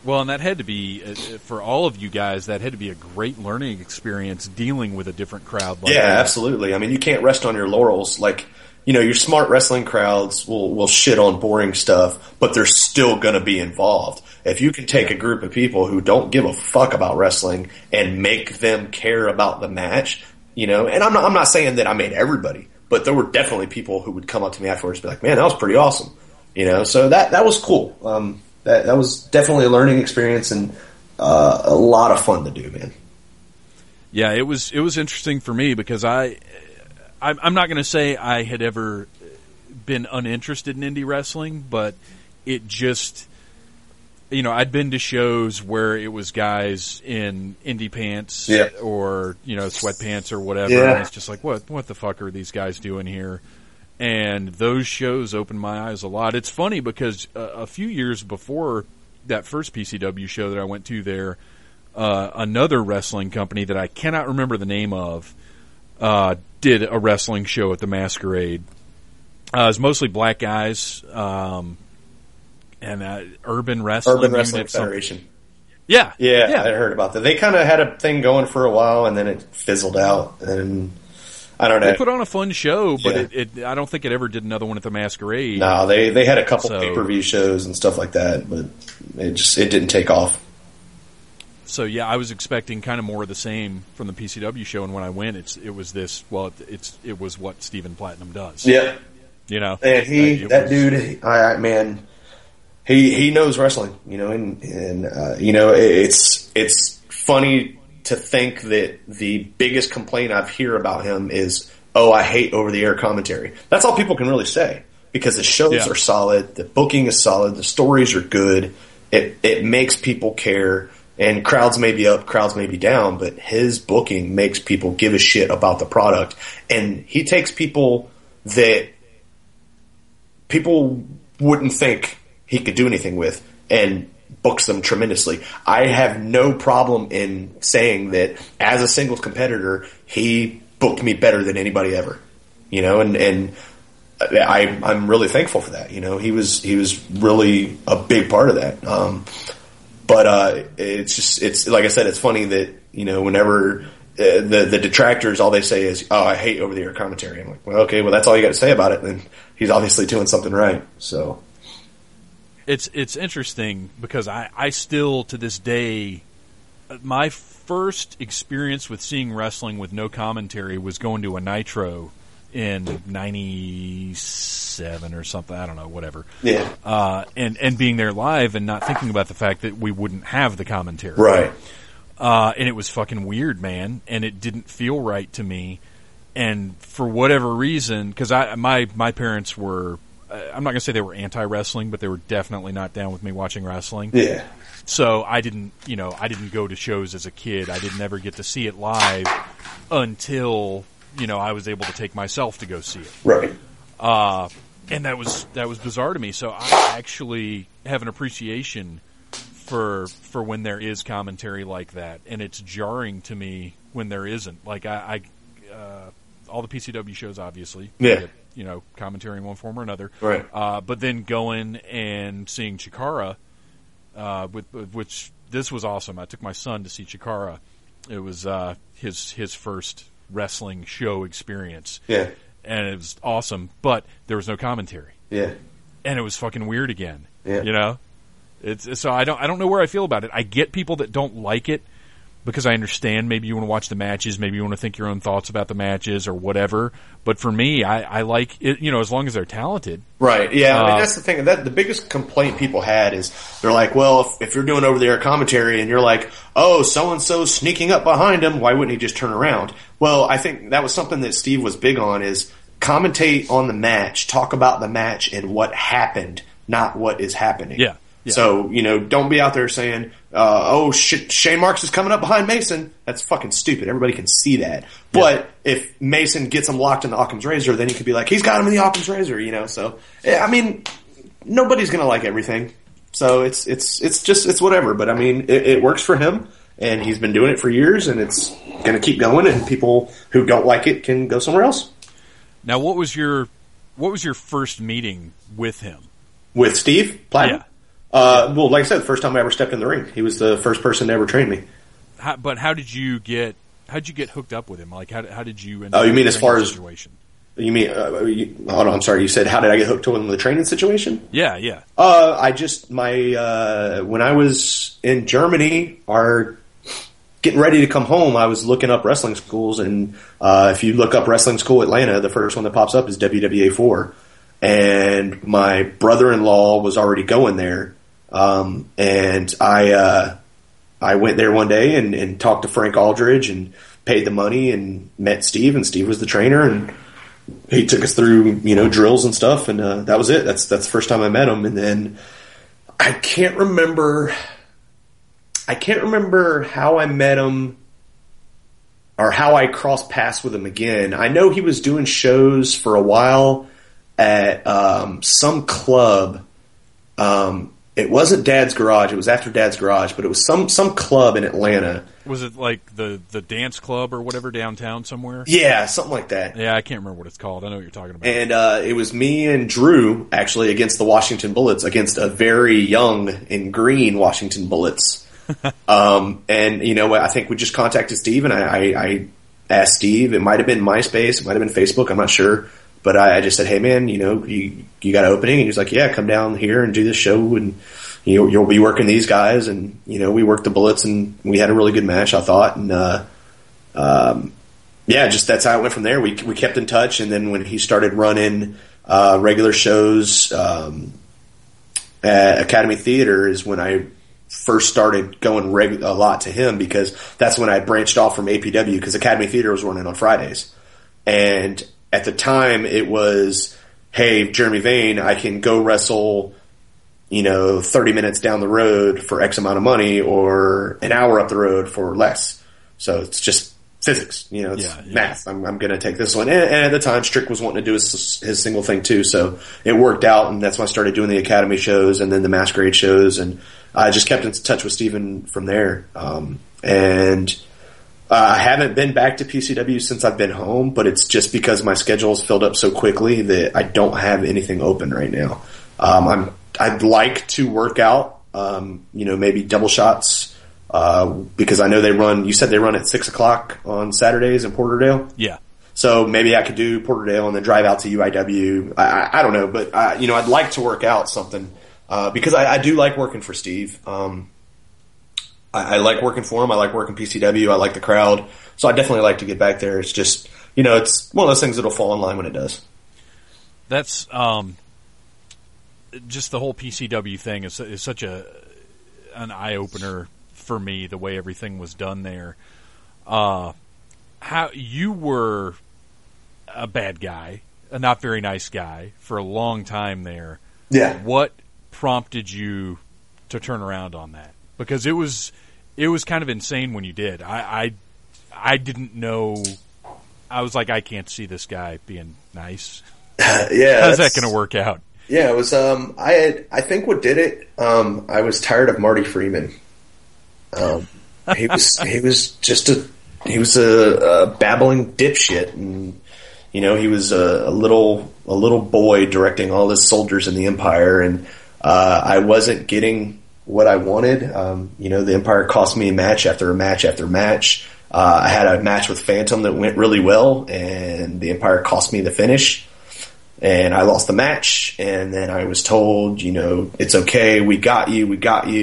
Well, and that had to be, for all of you guys, that had to be a great learning experience dealing with a different crowd. Like, yeah, that. Absolutely. You can't rest on your laurels. Like, your smart wrestling crowds will shit on boring stuff, but they're still going to be involved. If you can take a group of people who don't give a fuck about wrestling and make them care about the match, and I'm not saying that I made everybody, but there were definitely people who would come up to me afterwards and be like, man, that was pretty awesome. So that was cool. That was definitely a learning experience, and a lot of fun to do, man. Yeah, it was interesting for me, because I'm not going to say I had ever been uninterested in indie wrestling, but it just, I'd been to shows where it was guys in indie pants, yeah, or, sweatpants or whatever. Yeah. And it's just like, what the fuck are these guys doing here? And those shows opened my eyes a lot. It's funny, because a few years before that first PCW show that I went to there, another wrestling company that I cannot remember the name of, did a wrestling show at the Masquerade. It was mostly black guys, and Urban Wrestling Federation. Yeah, yeah. Yeah. I heard about that. They kind of had a thing going for a while, and then it fizzled out, and I don't know. They put on a fun show, but yeah, I don't think it ever did another one at the Masquerade. No, they had a couple pay-per-view shows and stuff like that, but it didn't take off. So yeah, I was expecting kind of more of the same from the PCW show, and when I went, it was what Steven Platinum does. Yeah, and he knows wrestling, it's funny to think that the biggest complaint I've heard about him is, oh, I hate over-the-air commentary. That's all people can really say, because the shows are solid, the booking is solid, the stories are good, it makes people care. And crowds may be up, crowds may be down, but his booking makes people give a shit about the product. And he takes people that people wouldn't think he could do anything with and books them tremendously. I have no problem in saying that as a singles competitor, he booked me better than anybody ever. And I'm really thankful for that. He was really a big part of that. But it's like I said, it's funny that whenever the detractors, all they say is, "Oh, I hate over-the-air commentary." I'm like, "Well, okay, well that's all you got to say about it." Then he's obviously doing something right. So it's interesting, because I still to this day, my first experience with seeing wrestling with no commentary was going to a Nitro in 97 or something. I don't know, whatever. Yeah. And being there live and not thinking about the fact that we wouldn't have the commentary. Right. And it was fucking weird, man. And it didn't feel right to me. And for whatever reason, because my parents were, I'm not going to say they were anti-wrestling, but they were definitely not down with me watching wrestling. Yeah. So I didn't go to shows as a kid. I didn't ever get to see it live until, I was able to take myself to go see it. Right. And that was bizarre to me. So I actually have an appreciation for when there is commentary like that. And it's jarring to me when there isn't. Like I all the PCW shows, obviously. Yeah. Get, commentary in one form or another. Right. But then going and seeing Chikara, with which this was awesome. I took my son to see Chikara. It was his first wrestling show experience. Yeah. And it was awesome, but there was no commentary. Yeah. And it was fucking weird again. Yeah. It's so I don't know where I feel about it. I get people that don't like it, because I understand maybe you want to watch the matches, maybe you want to think your own thoughts about the matches or whatever. But for me, I like it, as long as they're talented. Right, yeah. That's the thing. The biggest complaint people had is they're like, well, if you're doing over-the-air commentary and you're like, oh, so-and-so's sneaking up behind him, why wouldn't he just turn around? Well, I think that was something that Steve was big on, is commentate on the match, talk about the match and what happened, not what is happening. Yeah. Yeah. So, don't be out there saying, oh shit, Shane Marks is coming up behind Mason. That's fucking stupid. Everybody can see that. Yeah. But if Mason gets him locked in the Occam's razor, then you could be like, he's got him in the Occam's razor, So, nobody's going to like everything. So it's whatever. But it works for him, and he's been doing it for years, and it's going to keep going, and people who don't like it can go somewhere else. Now, what was your first meeting with him? With Steve Platinum? Yeah. Well, like I said, the first time I ever stepped in the ring, he was the first person to ever train me. How did you get hooked up with him? Like, how did you end up? Oh, you mean as far as situation? You mean? Hold on, I'm sorry. You said how did I get hooked up in the training situation? Yeah, yeah. When I was in Germany, or getting ready to come home, I was looking up wrestling schools, and if you look up wrestling school Atlanta, the first one that pops up is WWA4, and my brother-in-law was already going there. And I went there one day and talked to Frank Aldridge and paid the money and met Steve, and Steve was the trainer, and he took us through, drills and stuff. And, that was it. That's the first time I met him. And then I can't remember how I met him or how I crossed paths with him again. I know he was doing shows for a while at, some club, it wasn't Dad's Garage. It was after Dad's Garage, but it was some club in Atlanta. Was it like the dance club or whatever downtown somewhere? Yeah, something like that. Yeah, I can't remember what it's called. I know what you're talking about. And it was me and Drew, actually, against the Washington Bullets, against a very young and green Washington Bullets. I think we just contacted Steve, and I asked Steve. It might have been MySpace. It might have been Facebook. I'm not sure. But I just said, hey, man, you got an opening? And he was like, yeah, come down here and do this show, and you'll be working these guys. And, we worked the Bullets, and we had a really good match, I thought. And, just that's how it went from there. We kept in touch, and then when he started running regular shows at Academy Theater is when I first started going a lot to him, because that's when I branched off from APW, because Academy Theater was running on Fridays. And at the time, it was, hey, Jeremy Vane, I can go wrestle, 30 minutes down the road for X amount of money, or an hour up the road for less. So it's just physics, math. I'm going to take this one. And at the time, Strick was wanting to do his single thing too. So it worked out, and that's when I started doing the Academy shows and then the Masquerade shows. And I just kept in touch with Steven from there. I haven't been back to PCW since I've been home, but it's just because my schedule's filled up so quickly that I don't have anything open right now. I'd like to work out, maybe double shots, because I know you said they run at 6:00 on Saturdays in Porterdale. Yeah. So maybe I could do Porterdale and then drive out to UIW. I don't know, but I'd like to work out something, because I do like working for Steve. I like working for them. I like working PCW. I like the crowd. So I definitely like to get back there. It's just, you know, it's one of those things that'll fall in line when it does. That's just the whole PCW thing is such an eye-opener for me, the way everything was done there. How you were a bad guy, a not very nice guy for a long time there. Yeah. What prompted you to turn around on that? Because it was kind of insane when you did. I didn't know. I was like, I can't see this guy being nice. Yeah. How's that going to work out? Yeah, it was. I think what did it. I was tired of Marty Freeman. He was a babbling dipshit, and you know he was a little boy directing all his soldiers in the Empire, and I wasn't getting what I wanted. You know, the Empire cost me a match after match after match. I had a match with Phantom that went really well, and the Empire cost me the finish. And I lost the match, and then I was told, you know, it's okay, we got you,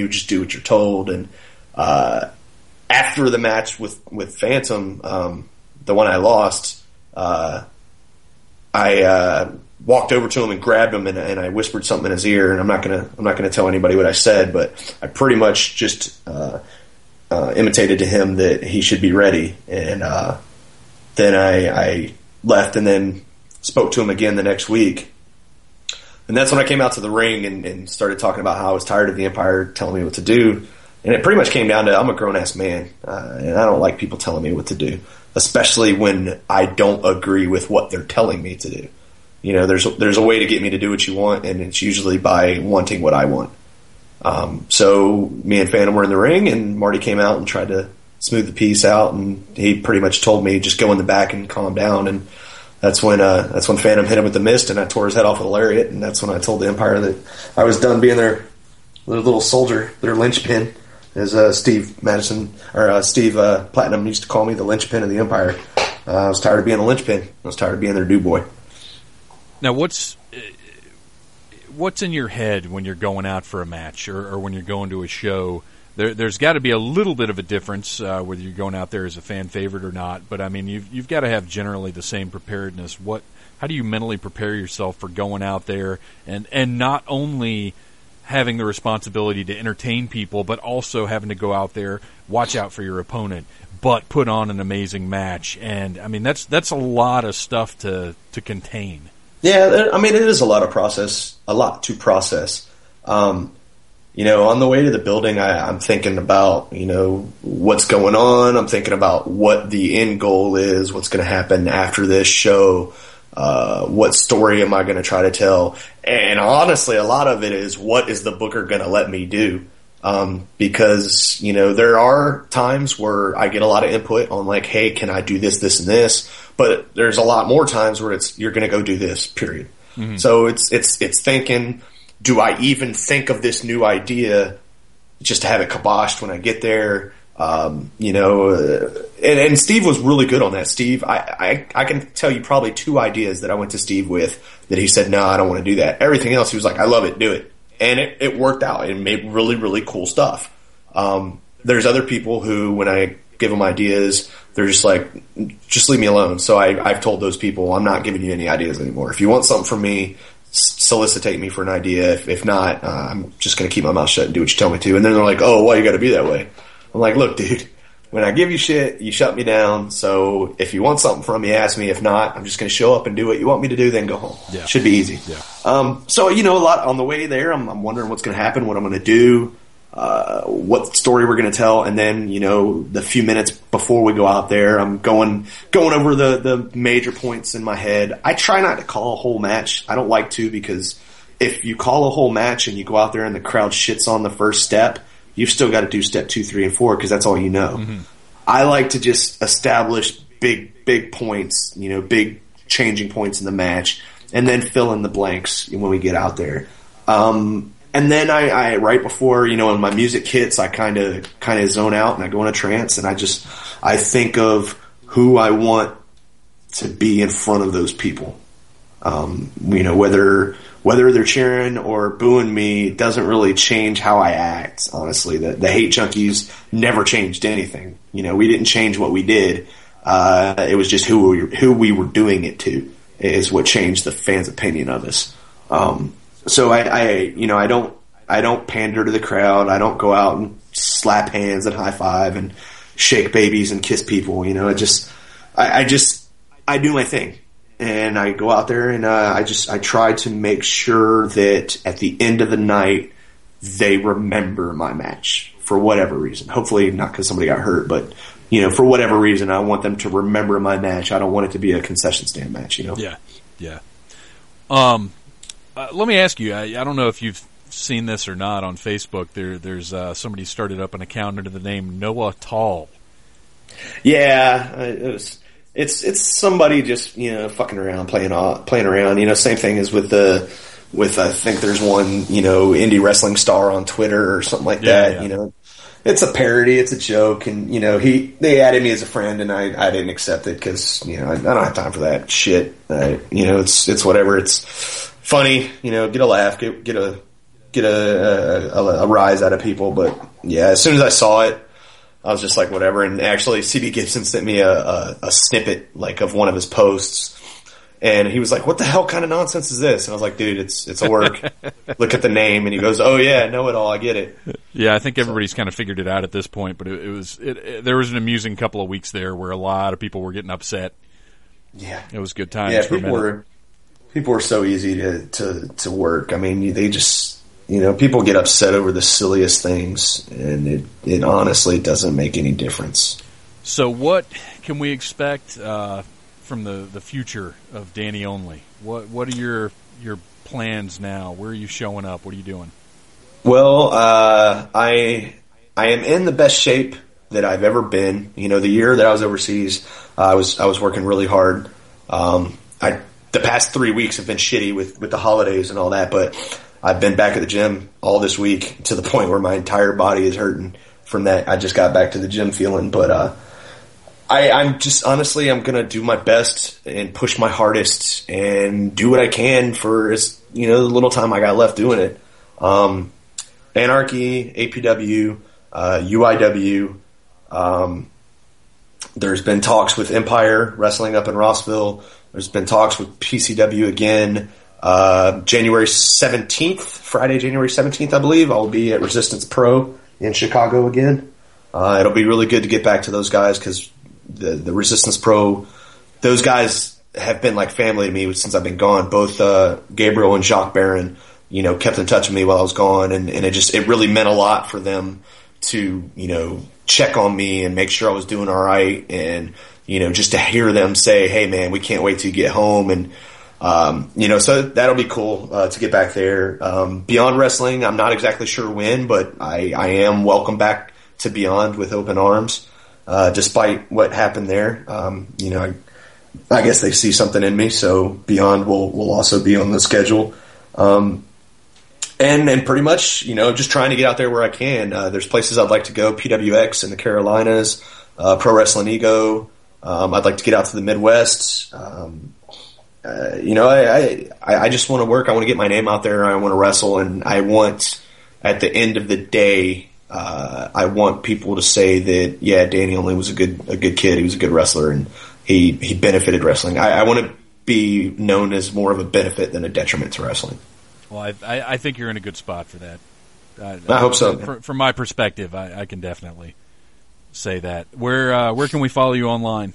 just do what you're told. And after the match with Phantom, the one I lost, I walked over to him and grabbed him, and I whispered something in his ear. And I'm not gonna tell anybody what I said, but I pretty much just imitated to him that he should be ready. And then I left, and then spoke to him again the next week. And that's when I came out to the ring and started talking about how I was tired of the Empire telling me what to do. And it pretty much came down to, I'm a grown-ass man, and I don't like people telling me what to do, especially when I don't agree with what they're telling me to do. You know, there's a way to get me to do what you want, and it's usually by wanting what I want. So me and Phantom were in the ring, and Marty came out and tried to smooth the piece out, and he pretty much told me, just go in the back and calm down. And That's when Phantom hit him with the mist, and I tore his head off with a lariat. And that's when I told the Empire that I was done being their little soldier, their linchpin, as Steve Madison or Steve Platinum used to call me, the linchpin of the Empire. I was tired of being a linchpin. I was tired of being their do boy. Now, what's in your head when you're going out for a match or when you're going to a show? There's got to be a little bit of a difference whether you're going out there as a fan favorite or not. But I mean, you've got to have generally the same preparedness. How do you mentally prepare yourself for going out there and not only having the responsibility to entertain people, but also having to go out there, watch out for your opponent, but put on an amazing match? And I mean, that's a lot of stuff to contain. Yeah, I mean, it is a lot to process. You know, on the way to the building, I'm thinking about, you know, what's going on. I'm thinking about what the end goal is, what's going to happen after this show, what story am I going to try to tell. And honestly, a lot of it is, what is the booker going to let me do? Because, you know, there are times where I get a lot of input on like, hey, can I do this, this, and this? But there's a lot more times where it's, you're going to go do this, period. Mm-hmm. So it's thinking, do I even think of this new idea just to have it kiboshed when I get there? You know, and Steve was really good on that. Steve, I can tell you probably two ideas that I went to Steve with that he said, no, I don't want to do that. Everything else, he was like, I love it, do it. And it worked out and made really, really cool stuff. There's other people who, when I give them ideas, they're just like, just leave me alone. So I've told those people, I'm not giving you any ideas anymore. If you want something from me, solicitate me for an idea. If not, I'm just going to keep my mouth shut and do what you tell me to. And then they're like, oh, well, you got to be that way. I'm like, look, dude, when I give you shit, you shut me down. So if you want something from me, ask me. If not, I'm just going to show up and do what you want me to do, then go home. Yeah. Should be easy. Yeah. So, you know, a lot on the way there, I'm wondering what's going to happen, what I'm going to do, what story we're going to tell. And then, you know, the few minutes before we go out there, I'm going over the major points in my head. I try not to call a whole match. I don't like to, because if you call a whole match and you go out there and the crowd shits on the first step, you've still got to do step 2, 3, and 4, because that's all you know. Mm-hmm. I like to just establish big points, you know, big changing points in the match, and then fill in the blanks when we get out there. And then I right before, you know, when my music hits, I kind of zone out and I go in a trance, and I think of who I want to be in front of those people. You know, whether they're cheering or booing me doesn't really change how I act, honestly. The Hate Junkies never changed anything. You know, we didn't change what we did. It was just who we were doing it to is what changed the fans' opinion of us. So I don't pander to the crowd. I don't go out and slap hands and high five and shake babies and kiss people. You know, I do my thing. And I go out there and I try to make sure that at the end of the night they remember my match for whatever reason. Hopefully not because somebody got hurt, but you know, for whatever reason, I want them to remember my match. I don't want it to be a concession stand match. You know? Yeah, yeah. Let me ask you. I don't know if you've seen this or not on Facebook. There's somebody started up an account under the name Noah Tall. Yeah, it was. It's somebody just, you know, fucking around, playing around, you know, same thing as with I think there's one, you know, indie wrestling star on Twitter or something like that, yeah. You know, it's a parody, it's a joke. And, you know, they added me as a friend and I didn't accept it because, you know, I don't have time for that shit. You know, it's whatever. It's funny, you know, get a laugh, get a rise out of people. But yeah, as soon as I saw it, I was just like, whatever. And actually, CB Gibson sent me a snippet, like, of one of his posts. And he was like, what the hell kind of nonsense is this? And I was like, dude, it's a work. Look at the name. And he goes, oh, yeah, know-it-all. I get it. Yeah, I think everybody's kind of figured it out at this point. But it was there was an amusing couple of weeks there where a lot of people were getting upset. Yeah. It was good times for a minute. People were so easy to work. I mean, they just... You know, people get upset over the silliest things, and it honestly doesn't make any difference. So what can we expect from the future of Danny Only? What are your plans now? Where are you showing up? What are you doing? Well, I am in the best shape that I've ever been. You know, the year that I was overseas, I was working really hard. The past 3 weeks have been shitty with the holidays and all that, but... I've been back at the gym all this week to the point where my entire body is hurting from that. I just got back to the gym feeling, but I'm just honestly, I'm going to do my best and push my hardest and do what I can for, you know, the little time I got left doing it. Anarchy, APW, UIW. There's been talks with Empire Wrestling up in Rossville. There's been talks with PCW again. January 17th, Friday, January 17th, I believe, I'll be at Resistance Pro in Chicago again. It'll be really good to get back to those guys because the Resistance Pro, those guys have been like family to me since I've been gone. Both Gabriel and Jacques Barron, you know, kept in touch with me while I was gone, and it really meant a lot for them to, you know, check on me and make sure I was doing all right, and, you know, just to hear them say, hey, man, we can't wait to get home, and you know, so that'll be cool, to get back there. Beyond Wrestling, I'm not exactly sure when, but I am welcome back to Beyond with open arms, despite what happened there. You know, I guess they see something in me, so Beyond will also be on the schedule. And pretty much, you know, just trying to get out there where I can. There's places I'd like to go, PWX in the Carolinas, Pro Wrestling Ego. I'd like to get out to the Midwest, you know, I just want to work. I want to get my name out there. I want to wrestle, and I want, at the end of the day, I want people to say that, yeah, Danny Only was a good kid. He was a good wrestler, and he benefited wrestling. I want to be known as more of a benefit than a detriment to wrestling. Well, I think you're in a good spot for that. I hope so. From my perspective, I can definitely say that. Where can we follow you online?